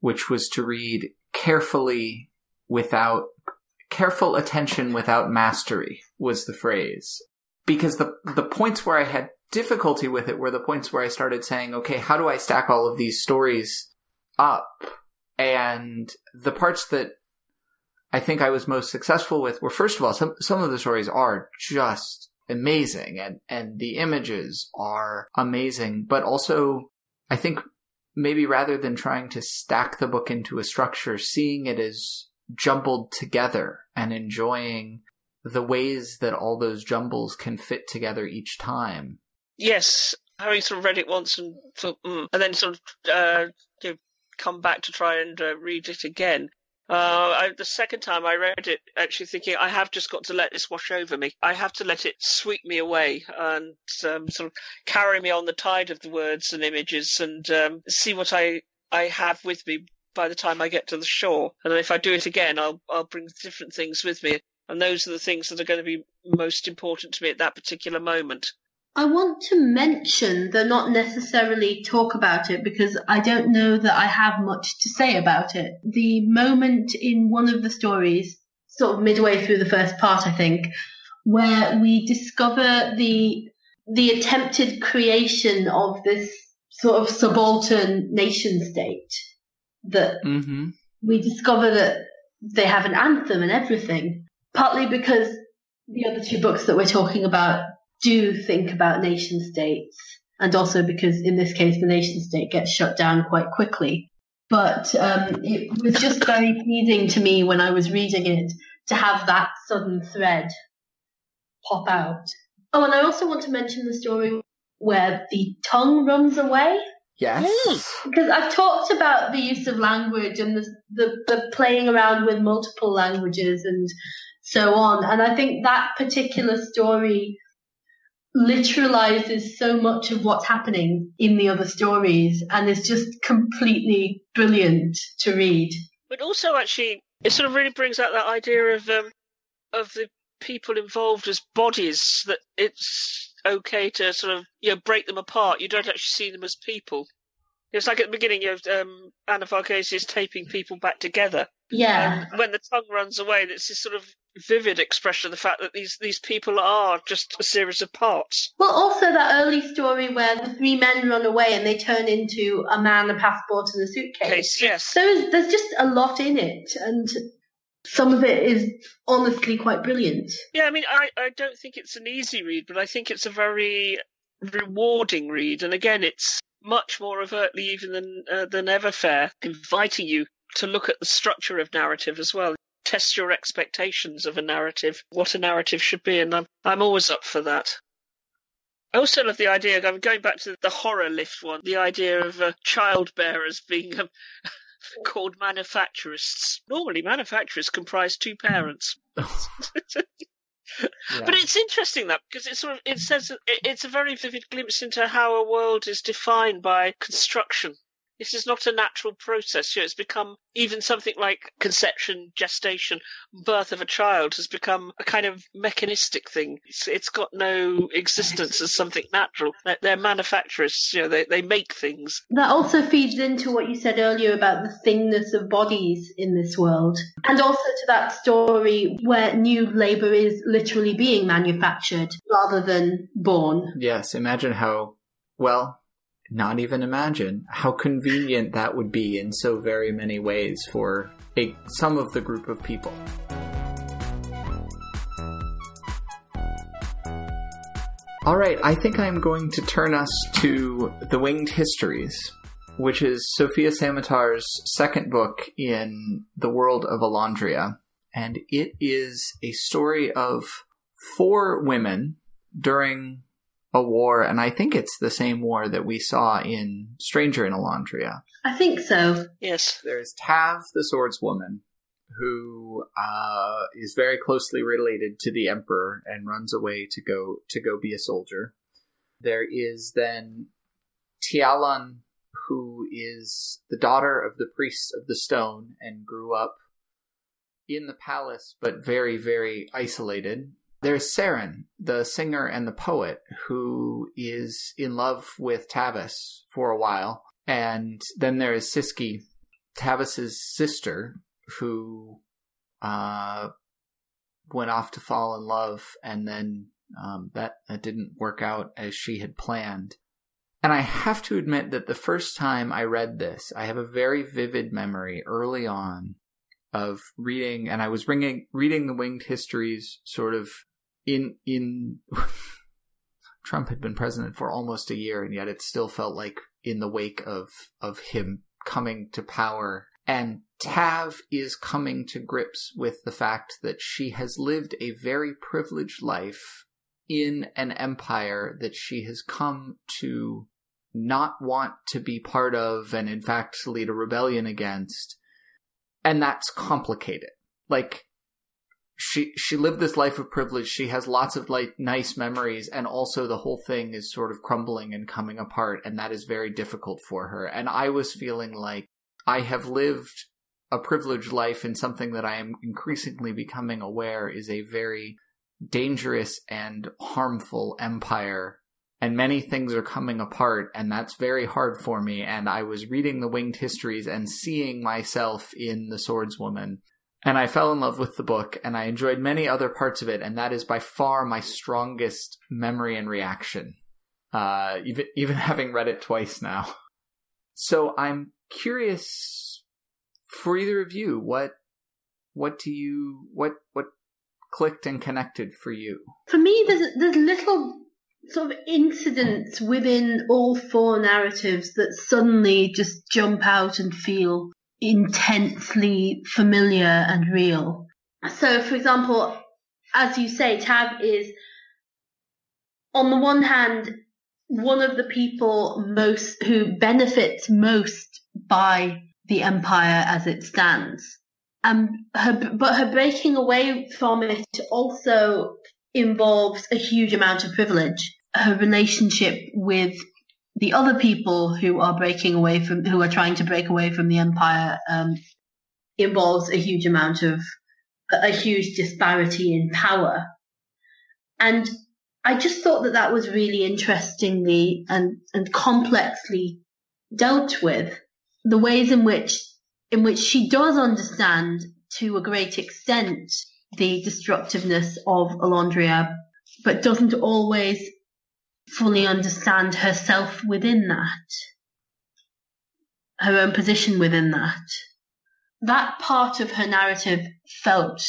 which was to read carefully without careful attention without mastery was the phrase, because the the points where I had difficulty with it were the points where I started saying, okay, how do I stack all of these stories up? And the parts that I think I was most successful with were, first of all, some some of the stories are just amazing, and and the images are amazing, but also I think maybe rather than trying to stack the book into a structure, seeing it as jumbled together and enjoying the ways that all those jumbles can fit together each time. Yes, having sort of read it once and thought, mm, and then sort of uh, you know, come back to try and uh, read it again. Uh, I, the second time I read it, actually thinking, I have just got to let this wash over me. I have to let it sweep me away and um, sort of carry me on the tide of the words and images and um, see what I, I have with me by the time I get to the shore. And then if I do it again, I'll I'll bring different things with me. And those are the things that are going to be most important to me at that particular moment. I want to mention, though not necessarily talk about it, because I don't know that I have much to say about it, the moment in one of the stories, sort of midway through the first part, I think, where we discover the the attempted creation of this sort of subaltern nation state, that mm-hmm. we discover that they have an anthem and everything, partly because the other two books that we're talking about do think about nation states, and also because in this case the nation state gets shut down quite quickly. But um, it was just very pleasing to me when I was reading it to have that sudden thread pop out. Oh, and I also want to mention the story where the tongue runs away. Yes. Because I've talked about the use of language and the, the the playing around with multiple languages and so on. And I think that particular story literalizes so much of what's happening in the other stories and is just completely brilliant to read. But also, actually, it sort of really brings out that idea of um, of the people involved as bodies, that it's okay to sort of, you know, break them apart. You don't actually see them as people. It's like at the beginning, you know, um, Anna Farghese is taping people back together. Yeah. And when the tongue runs away, it's this sort of vivid expression of the fact that these, these people are just a series of parts. Well, also that early story where the three men run away and they turn into a man, a passport and a suitcase. Case, yes. So there's, there's just a lot in it, and some of it is honestly quite brilliant. Yeah, I mean, I, I don't think it's an easy read, but I think it's a very rewarding read. And again, it's much more overtly even than uh, than Everfair, inviting you to look at the structure of narrative as well, test your expectations of a narrative, what a narrative should be. And I'm, I'm always up for that. I also love the idea, I'm going back to the horror lift one, the idea of uh, childbearers being Um, called manufacturists. Normally manufacturers comprise two parents. Yeah. But it's interesting that, because it sort of it says it, it's a very vivid glimpse into how a world is defined by construction. This is not a natural process. You know, it's become, even something like conception, gestation, birth of a child has become a kind of mechanistic thing. It's, it's got no existence as something natural. They're, they're manufacturers. You know, they, they make things. That also feeds into what you said earlier about the thingness of bodies in this world. And also to that story where new labour is literally being manufactured rather than born. Yes, imagine how, well, not even imagine how convenient that would be in so very many ways for a, some of the group of people. All right, I think I'm going to turn us to The Winged Histories, which is Sophia Samatar's second book in the world of Alondria. And it is a story of four women during a war, and I think it's the same war that we saw in Stranger in Alondria. I think so, yes. There's Tav, the swordswoman, who uh, is very closely related to the Emperor and runs away to go to go be a soldier. There is then Tialan, who is the daughter of the priest of the stone and grew up in the palace, but very, very isolated. There's Saren, the singer and the poet, who is in love with Tavis for a while. And then there is Siski, Tavis's sister, who uh, went off to fall in love, and then um, that, that didn't work out as she had planned. And I have to admit that the first time I read this, I have a very vivid memory early on of reading, and I was reading, reading The Winged Histories sort of in... in Trump had been president for almost a year, and yet it still felt like in the wake of, of him coming to power. And Tav is coming to grips with the fact that she has lived a very privileged life in an empire that she has come to not want to be part of, and in fact lead a rebellion against. And that's complicated. Like, she she lived this life of privilege. She has lots of like nice memories, and also the whole thing is sort of crumbling and coming apart, and that is very difficult for her. And I was feeling like I have lived a privileged life in something that I am increasingly becoming aware is a very dangerous and harmful empire, and many things are coming apart, and that's very hard for me. And I was reading The Winged Histories and seeing myself in the swordswoman, and I fell in love with the book, and I enjoyed many other parts of it, and that is by far my strongest memory and reaction, uh, even, even having read it twice now. So I'm curious for either of you, what what do you what what clicked and connected for you? For me, there's there's little sort of incidents within all four narratives that suddenly just jump out and feel intensely familiar and real. So, for example, as you say, Tav is, on the one hand, one of the people most who benefits most by the empire as it stands. Um, her, but her breaking away from it also involves a huge amount of privilege. Her relationship with the other people who are breaking away from, who are trying to break away from the empire, um, involves a huge amount of, a huge disparity in power. And I just thought that that was really interestingly and, and complexly dealt with. The ways in which in which she does understand, to a great extent, the destructiveness of Alondria, but doesn't always fully understand herself within that, her own position within that. That part of her narrative felt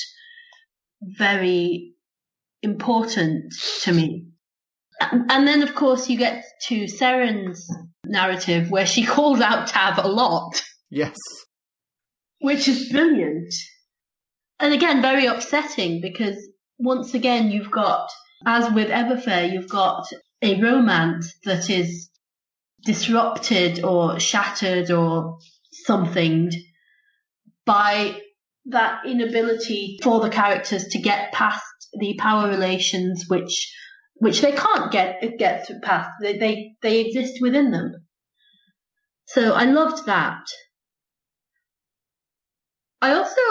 very important to me. And then, of course, you get to Seren's narrative, where she calls out Tav a lot. Yes. Which is brilliant. And again, very upsetting, because once again, you've got, as with Everfair, you've got a romance that is disrupted or shattered or something by that inability for the characters to get past the power relations, which which they can't get get past. They, they, they exist within them. So I loved that. I also,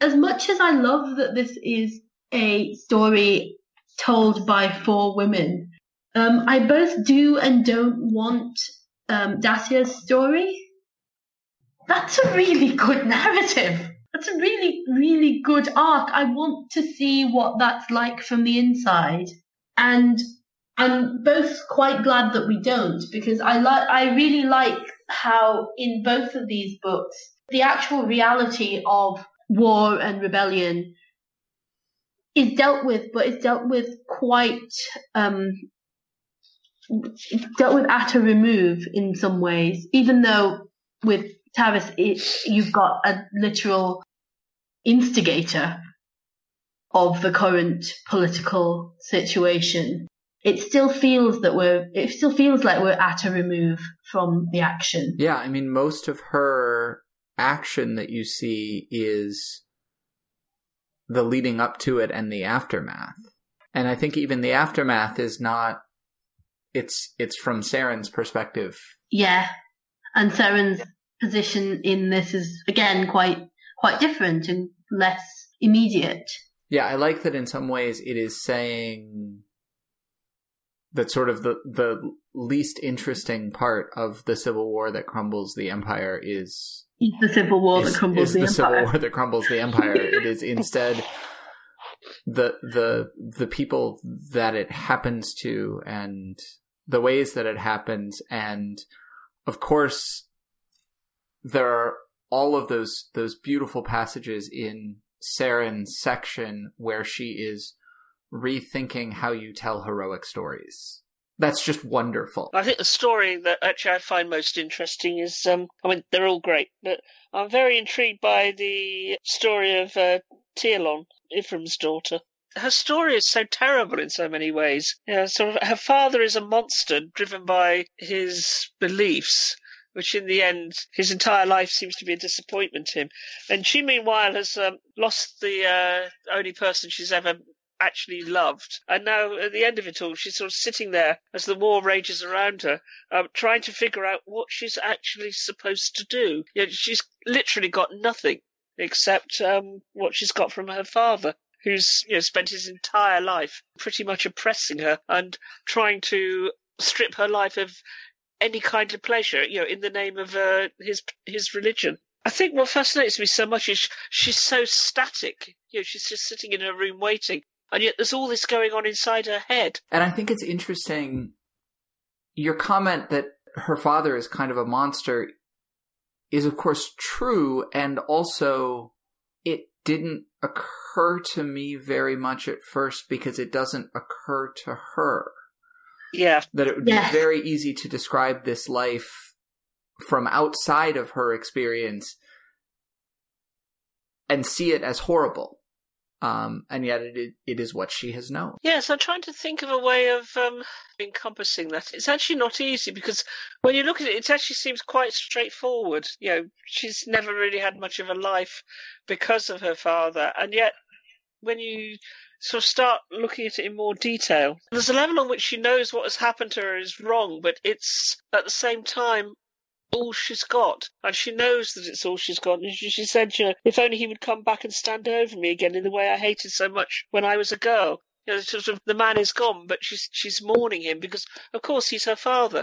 as much as I love that this is a story told by four women, um, I both do and don't want um, Dacia's story. That's a really good narrative. That's a really, really good arc. I want to see what that's like from the inside. And I'm both quite glad that we don't, because I like, I really like how in both of these books, the actual reality of war and rebellion is dealt with, but it's dealt with quite um, dealt with at a remove in some ways, even though with Tavis, it, you've got a literal instigator of the current political situation. It still feels that we're, it still feels like we're at a remove from the action. Yeah, I mean, most of her action that you see is the leading up to it and the aftermath. And I think even the aftermath is not, it's, it's from Saren's perspective. Yeah. And Saren's position in this is, again, quite, quite different and less immediate. Yeah. I like that in some ways it is saying that sort of the, the least interesting part of the civil war that crumbles the empire is the civil war is, that crumbles is the, the empire. Civil war that crumbles the empire. It is instead the the the people that it happens to and the ways that it happens, and of course there are all of those those beautiful passages in Saren's section where she is rethinking how you tell heroic stories. That's just wonderful. I think the story that actually I find most interesting is, um, I mean, they're all great, but I'm very intrigued by the story of uh, Tierlon, Ephraim's daughter. Her story is so terrible in so many ways. You know, sort of, her father is a monster driven by his beliefs, which in the end, his entire life seems to be a disappointment to him. And she, meanwhile, has um, lost the uh, only person she's ever actually loved, and now at the end of it all she's sort of sitting there as the war rages around her, um, trying to figure out what she's actually supposed to do. You know, she's literally got nothing except um, what she's got from her father, who's, you know, spent his entire life pretty much oppressing her and trying to strip her life of any kind of pleasure, you know, in the name of uh, his his religion. I think what fascinates me so much is she's so static. You know, she's just sitting in her room waiting. And yet there's all this going on inside her head. And I think it's interesting, your comment that her father is kind of a monster is, of course, true. And also, it didn't occur to me very much at first because it doesn't occur to her. Yeah. That it would yeah. be very easy to describe this life from outside of her experience and see it as horrible. Um, and yet it, it is what she has known. Yes, I'm trying to think of a way of um, encompassing that. It's actually not easy because when you look at it, it actually seems quite straightforward. You know, she's never really had much of a life because of her father. And yet when you sort of start looking at it in more detail, there's a level on which she knows what has happened to her is wrong, but it's at the same time all she's got, and she knows that it's all she's got. And she, she said, you know, if only he would come back and stand over me again in the way I hated so much when I was a girl. You know, sort of the man is gone, but she's she's mourning him because, of course, he's her father,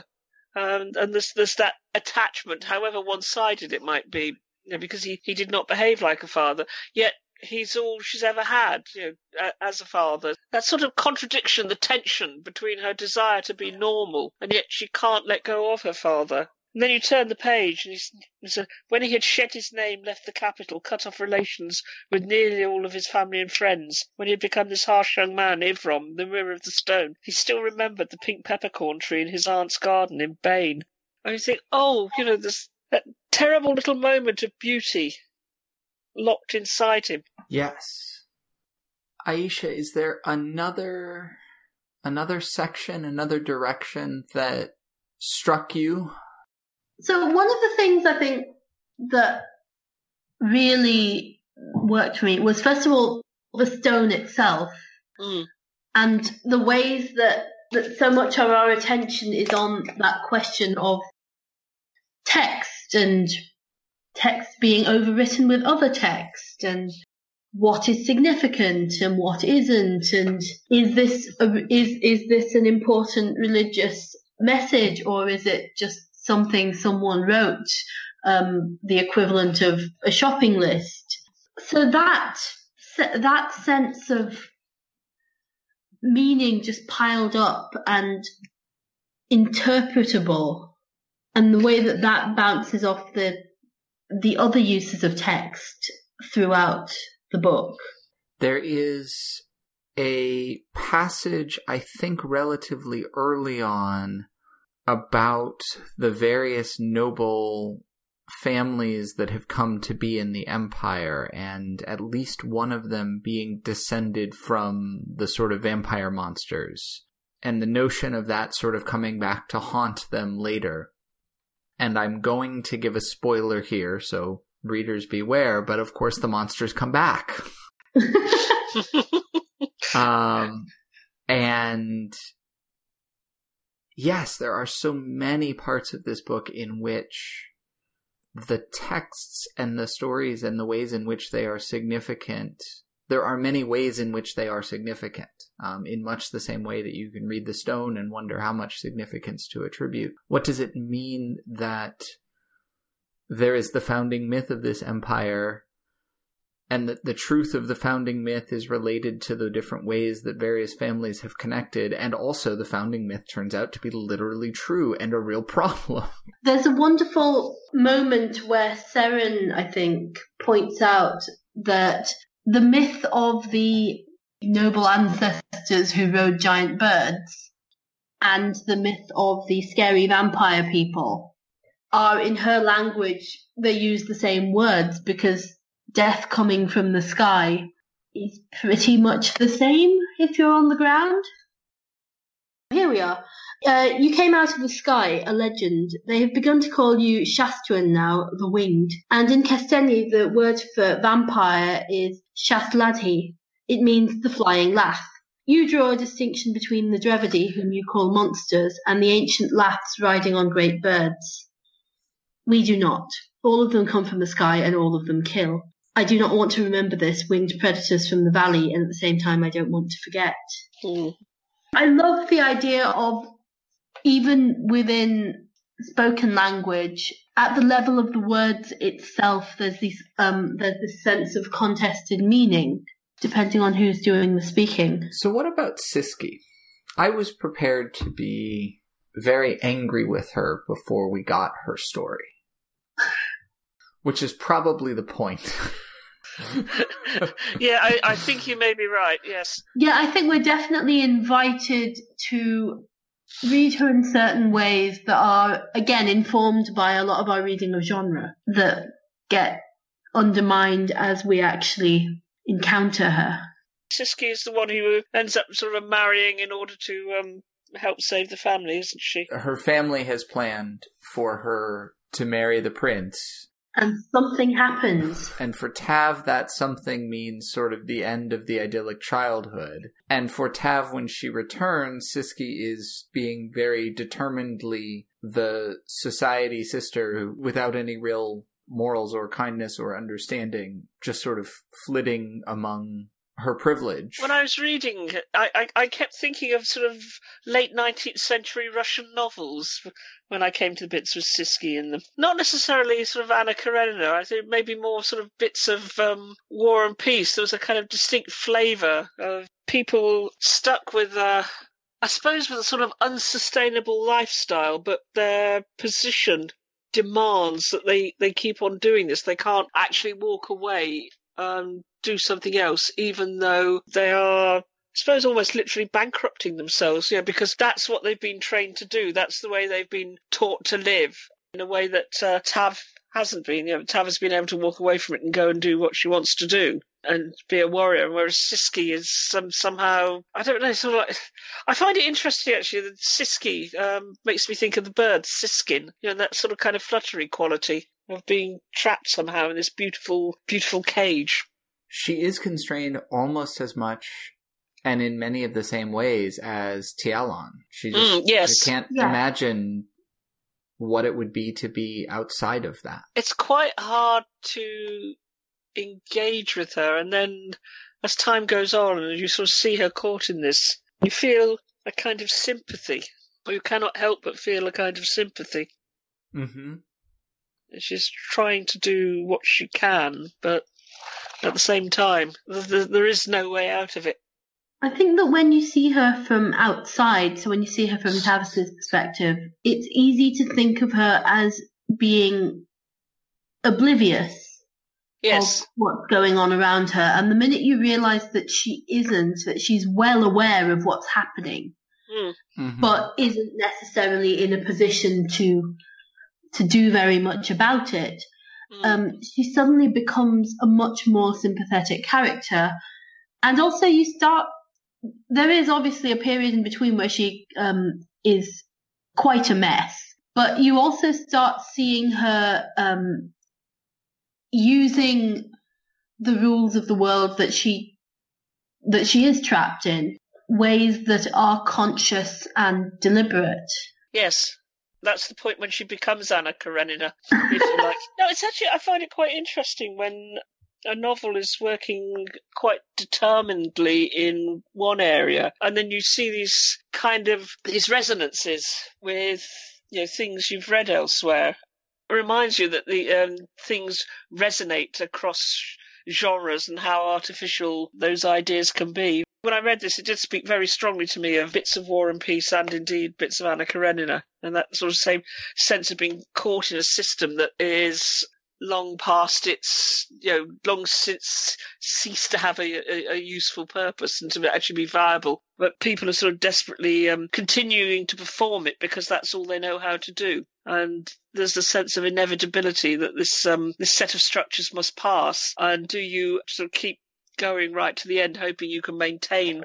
um, and there's there's that attachment, however one-sided it might be, you know, because he, he did not behave like a father, yet he's all she's ever had, you know, as a father. That sort of contradiction, the tension between her desire to be normal and yet she can't let go of her father. And then you turn the page, and it's a, when he had shed his name, left the capital, cut off relations with nearly all of his family and friends. When he had become this harsh young man, Ivrom, the mirror of the stone, he still remembered the pink peppercorn tree in his aunt's garden in Bain. And you think, oh, you know, this, that terrible little moment of beauty locked inside him. Yes. Aisha, is there another, another section, another direction that struck you? So one of the things I think that really worked for me was, first of all, the stone itself mm. and the ways that, that so much of our attention is on that question of text and text being overwritten with other text and what is significant and what isn't, and is this a, is is this an important religious message, or is it just something someone wrote, um, the equivalent of a shopping list. So that that sense of meaning just piled up and interpretable, and the way that that bounces off the the other uses of text throughout the book. There is a passage, I think relatively early on, about the various noble families that have come to be in the empire, and at least one of them being descended from the sort of vampire monsters, and the notion of that sort of coming back to haunt them later. And I'm going to give a spoiler here, so readers beware, but of course the monsters come back. um, and yes, there are so many parts of this book in which the texts and the stories and the ways in which they are significant. There are many ways in which they are significant, um, in much the same way that you can read The Stone and wonder how much significance to attribute. What does it mean that there is the founding myth of this empire, and that the truth of the founding myth is related to the different ways that various families have connected, and also the founding myth turns out to be literally true and a real problem? There's a wonderful moment where Seren, I think, points out that the myth of the noble ancestors who rode giant birds and the myth of the scary vampire people are, in her language, they use the same words, because death coming from the sky is pretty much the same if you're on the ground. Here we are. Uh, you came out of the sky, a legend. They have begun to call you Shastran now, the winged. And in Casteni, the word for vampire is Shastladhi. It means the flying lath. You draw a distinction between the Drevadi, whom you call monsters, and the ancient laths riding on great birds. We do not. All of them come from the sky, and all of them kill. I do not want to remember this, winged predators from the valley, and at the same time I don't want to forget. Mm. I love the idea of, even within spoken language, at the level of the words itself, there's this, um, there's this sense of contested meaning, depending on who's doing the speaking. So what about Siski? I was prepared to be very angry with her before we got her story. Which is probably the point. yeah, I, I think you may be right, yes. Yeah, I think we're definitely invited to read her in certain ways that are, again, informed by a lot of our reading of genre, that get undermined as we actually encounter her. Siski is the one who ends up sort of marrying in order to um, help save the family, isn't she? Her family has planned for her to marry the prince. And something happens. And for Tav, that something means sort of the end of the idyllic childhood. And for Tav, when she returns, Siski is being very determinedly the society sister who, without any real morals or kindness or understanding, just sort of flitting among her privilege. When I was reading, I, I, I kept thinking of sort of late nineteenth century Russian novels when I came to the bits with Siski in them. Not necessarily sort of Anna Karenina, I think maybe more sort of bits of um, War and Peace. There was a kind of distinct flavour of people stuck with, uh, I suppose, with a sort of unsustainable lifestyle, but their position demands that they, they keep on doing this. They can't actually walk away and do something else, even though they are, I suppose, almost literally bankrupting themselves, you know, because that's what they've been trained to do. That's the way they've been taught to live, in a way that uh, Tav hasn't been. You know, Tav has been able to walk away from it and go and do what she wants to do and be a warrior, whereas Siski is some, somehow, I don't know, sort of like, I find it interesting, actually, that Siski um, makes me think of the bird, Siskin, you know, that sort of kind of fluttery quality of being trapped somehow in this beautiful, beautiful cage. She is constrained almost as much and in many of the same ways as Tialon. She just mm, yes. she can't yeah. imagine what it would be to be outside of that. It's quite hard to engage with her. And then as time goes on and you sort of see her caught in this, you feel a kind of sympathy. Or you cannot help but feel a kind of sympathy. Mm-hmm. She's trying to do what she can, but at the same time, there is no way out of it. I think that when you see her from outside, so when you see her from Tavis's perspective, it's easy to think of her as being oblivious yes. of what's going on around her. And the minute you realise that she isn't, that she's well aware of what's happening, mm. mm-hmm. but isn't necessarily in a position to to do very much about it, mm. um, she suddenly becomes a much more sympathetic character. And also you start, there is obviously a period in between where she um, is quite a mess, but you also start seeing her um, using the rules of the world that she that she is trapped in, ways that are conscious and deliberate. Yes, that's the point when she becomes Anna Karenina, if you like. No, it's actually, I find it quite interesting when a novel is working quite determinedly in one area, and then you see these kind of these resonances with, you know, things you've read elsewhere. It reminds you that the um, things resonate across genres and how artificial those ideas can be. When I read this, it did speak very strongly to me of bits of War and Peace and indeed bits of Anna Karenina, and that sort of same sense of being caught in a system that is long past its, you know, long since ceased to have a, a, a useful purpose and to actually be viable. But people are sort of desperately um, continuing to perform it because that's all they know how to do. And there's the sense of inevitability that this um, this set of structures must pass. And do you sort of keep going right to the end, hoping you can maintain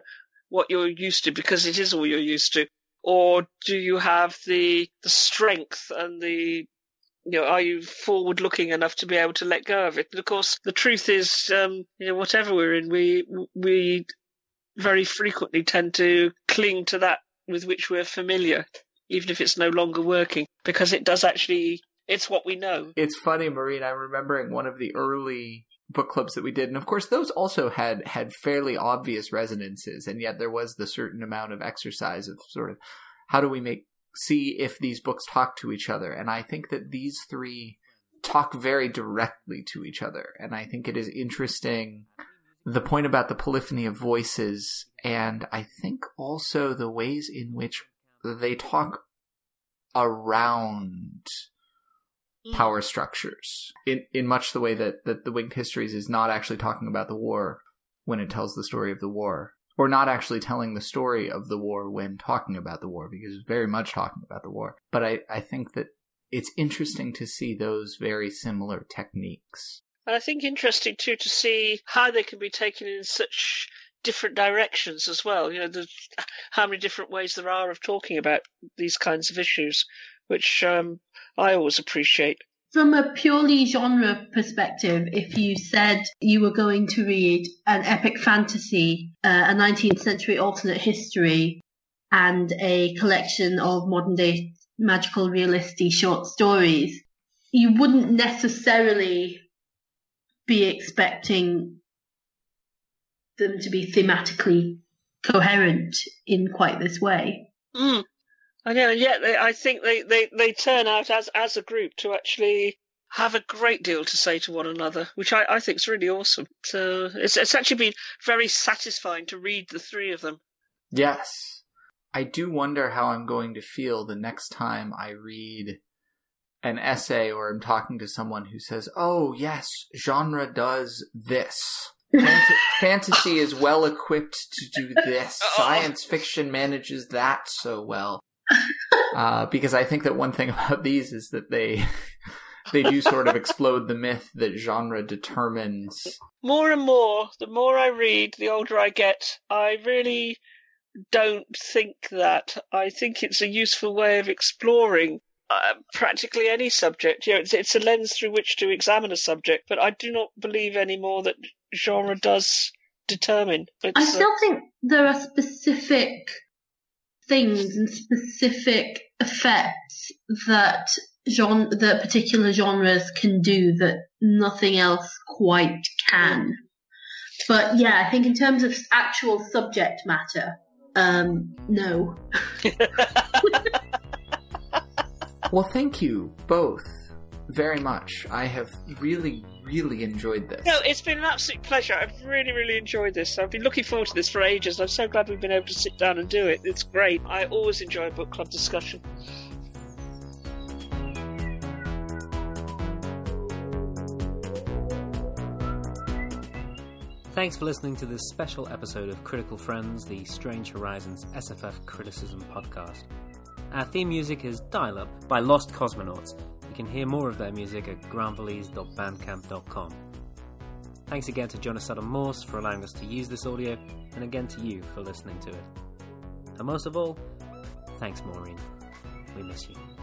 what you're used to because it is all you're used to? Or do you have the the strength and the, you know, are you forward-looking enough to be able to let go of it? And of course, the truth is, um, you know, whatever we're in, we we very frequently tend to cling to that with which we're familiar, even if it's no longer working, because it does actually, it's what we know. It's funny, Maureen, I'm remembering one of the early book clubs that we did, and of course, those also had, had fairly obvious resonances, and yet there was the certain amount of exercise of sort of, how do we make see if these books talk to each other? And I think that these three talk very directly to each other. And I think it is interesting, the point about the polyphony of voices, and I think also the ways in which they talk around power structures, in, in much the way that, that The Winged Histories is not actually talking about the war when it tells the story of the war. Or not actually telling the story of the war when talking about the war, because it's very much talking about the war. But I, I think that it's interesting to see those very similar techniques. And I think interesting, too, to see how they can be taken in such different directions as well. You know, the, how many different ways there are of talking about these kinds of issues, which um, I always appreciate. From a purely genre perspective, if you said you were going to read an epic fantasy, uh, a nineteenth century alternate history, and a collection of modern-day magical realistic short stories, you wouldn't necessarily be expecting them to be thematically coherent in quite this way. Mm. I know, and yet they, I think they, they, they turn out as, as a group to actually have a great deal to say to one another, which I, I think is really awesome. So it's, it's actually been very satisfying to read the three of them. Yes. I do wonder how I'm going to feel the next time I read an essay or I'm talking to someone who says, oh, yes, genre does this. Fant- fantasy is well equipped to do this. Science fiction manages that so well. Uh, because I think that one thing about these is that they they do sort of explode the myth that genre determines. More and more, the more I read, the older I get, I really don't think that. I think it's a useful way of exploring uh, practically any subject. You know, it's, it's a lens through which to examine a subject, but I do not believe anymore that genre does determine. It's, I still uh, think there are specific things and specific effects that genre, that particular genres can do that nothing else quite can. But yeah, I think in terms of actual subject matter, um, no. Well, thank you both very much. I have really, really enjoyed this. No, it's been an absolute pleasure. I've really, really enjoyed this. I've been looking forward to this for ages. I'm so glad we've been able to sit down and do it. It's great. I always enjoy a book club discussion. Thanks for listening to this special episode of Critical Friends, the Strange Horizons S F F Criticism Podcast. Our theme music is Dial Up by Lost Cosmonauts. You can hear more of their music at grand valise dot bandcamp dot com. Thanks again to Jonah Sutton-Morse for allowing us to use this audio, and again to you for listening to it. And most of all, thanks Maureen. We miss you.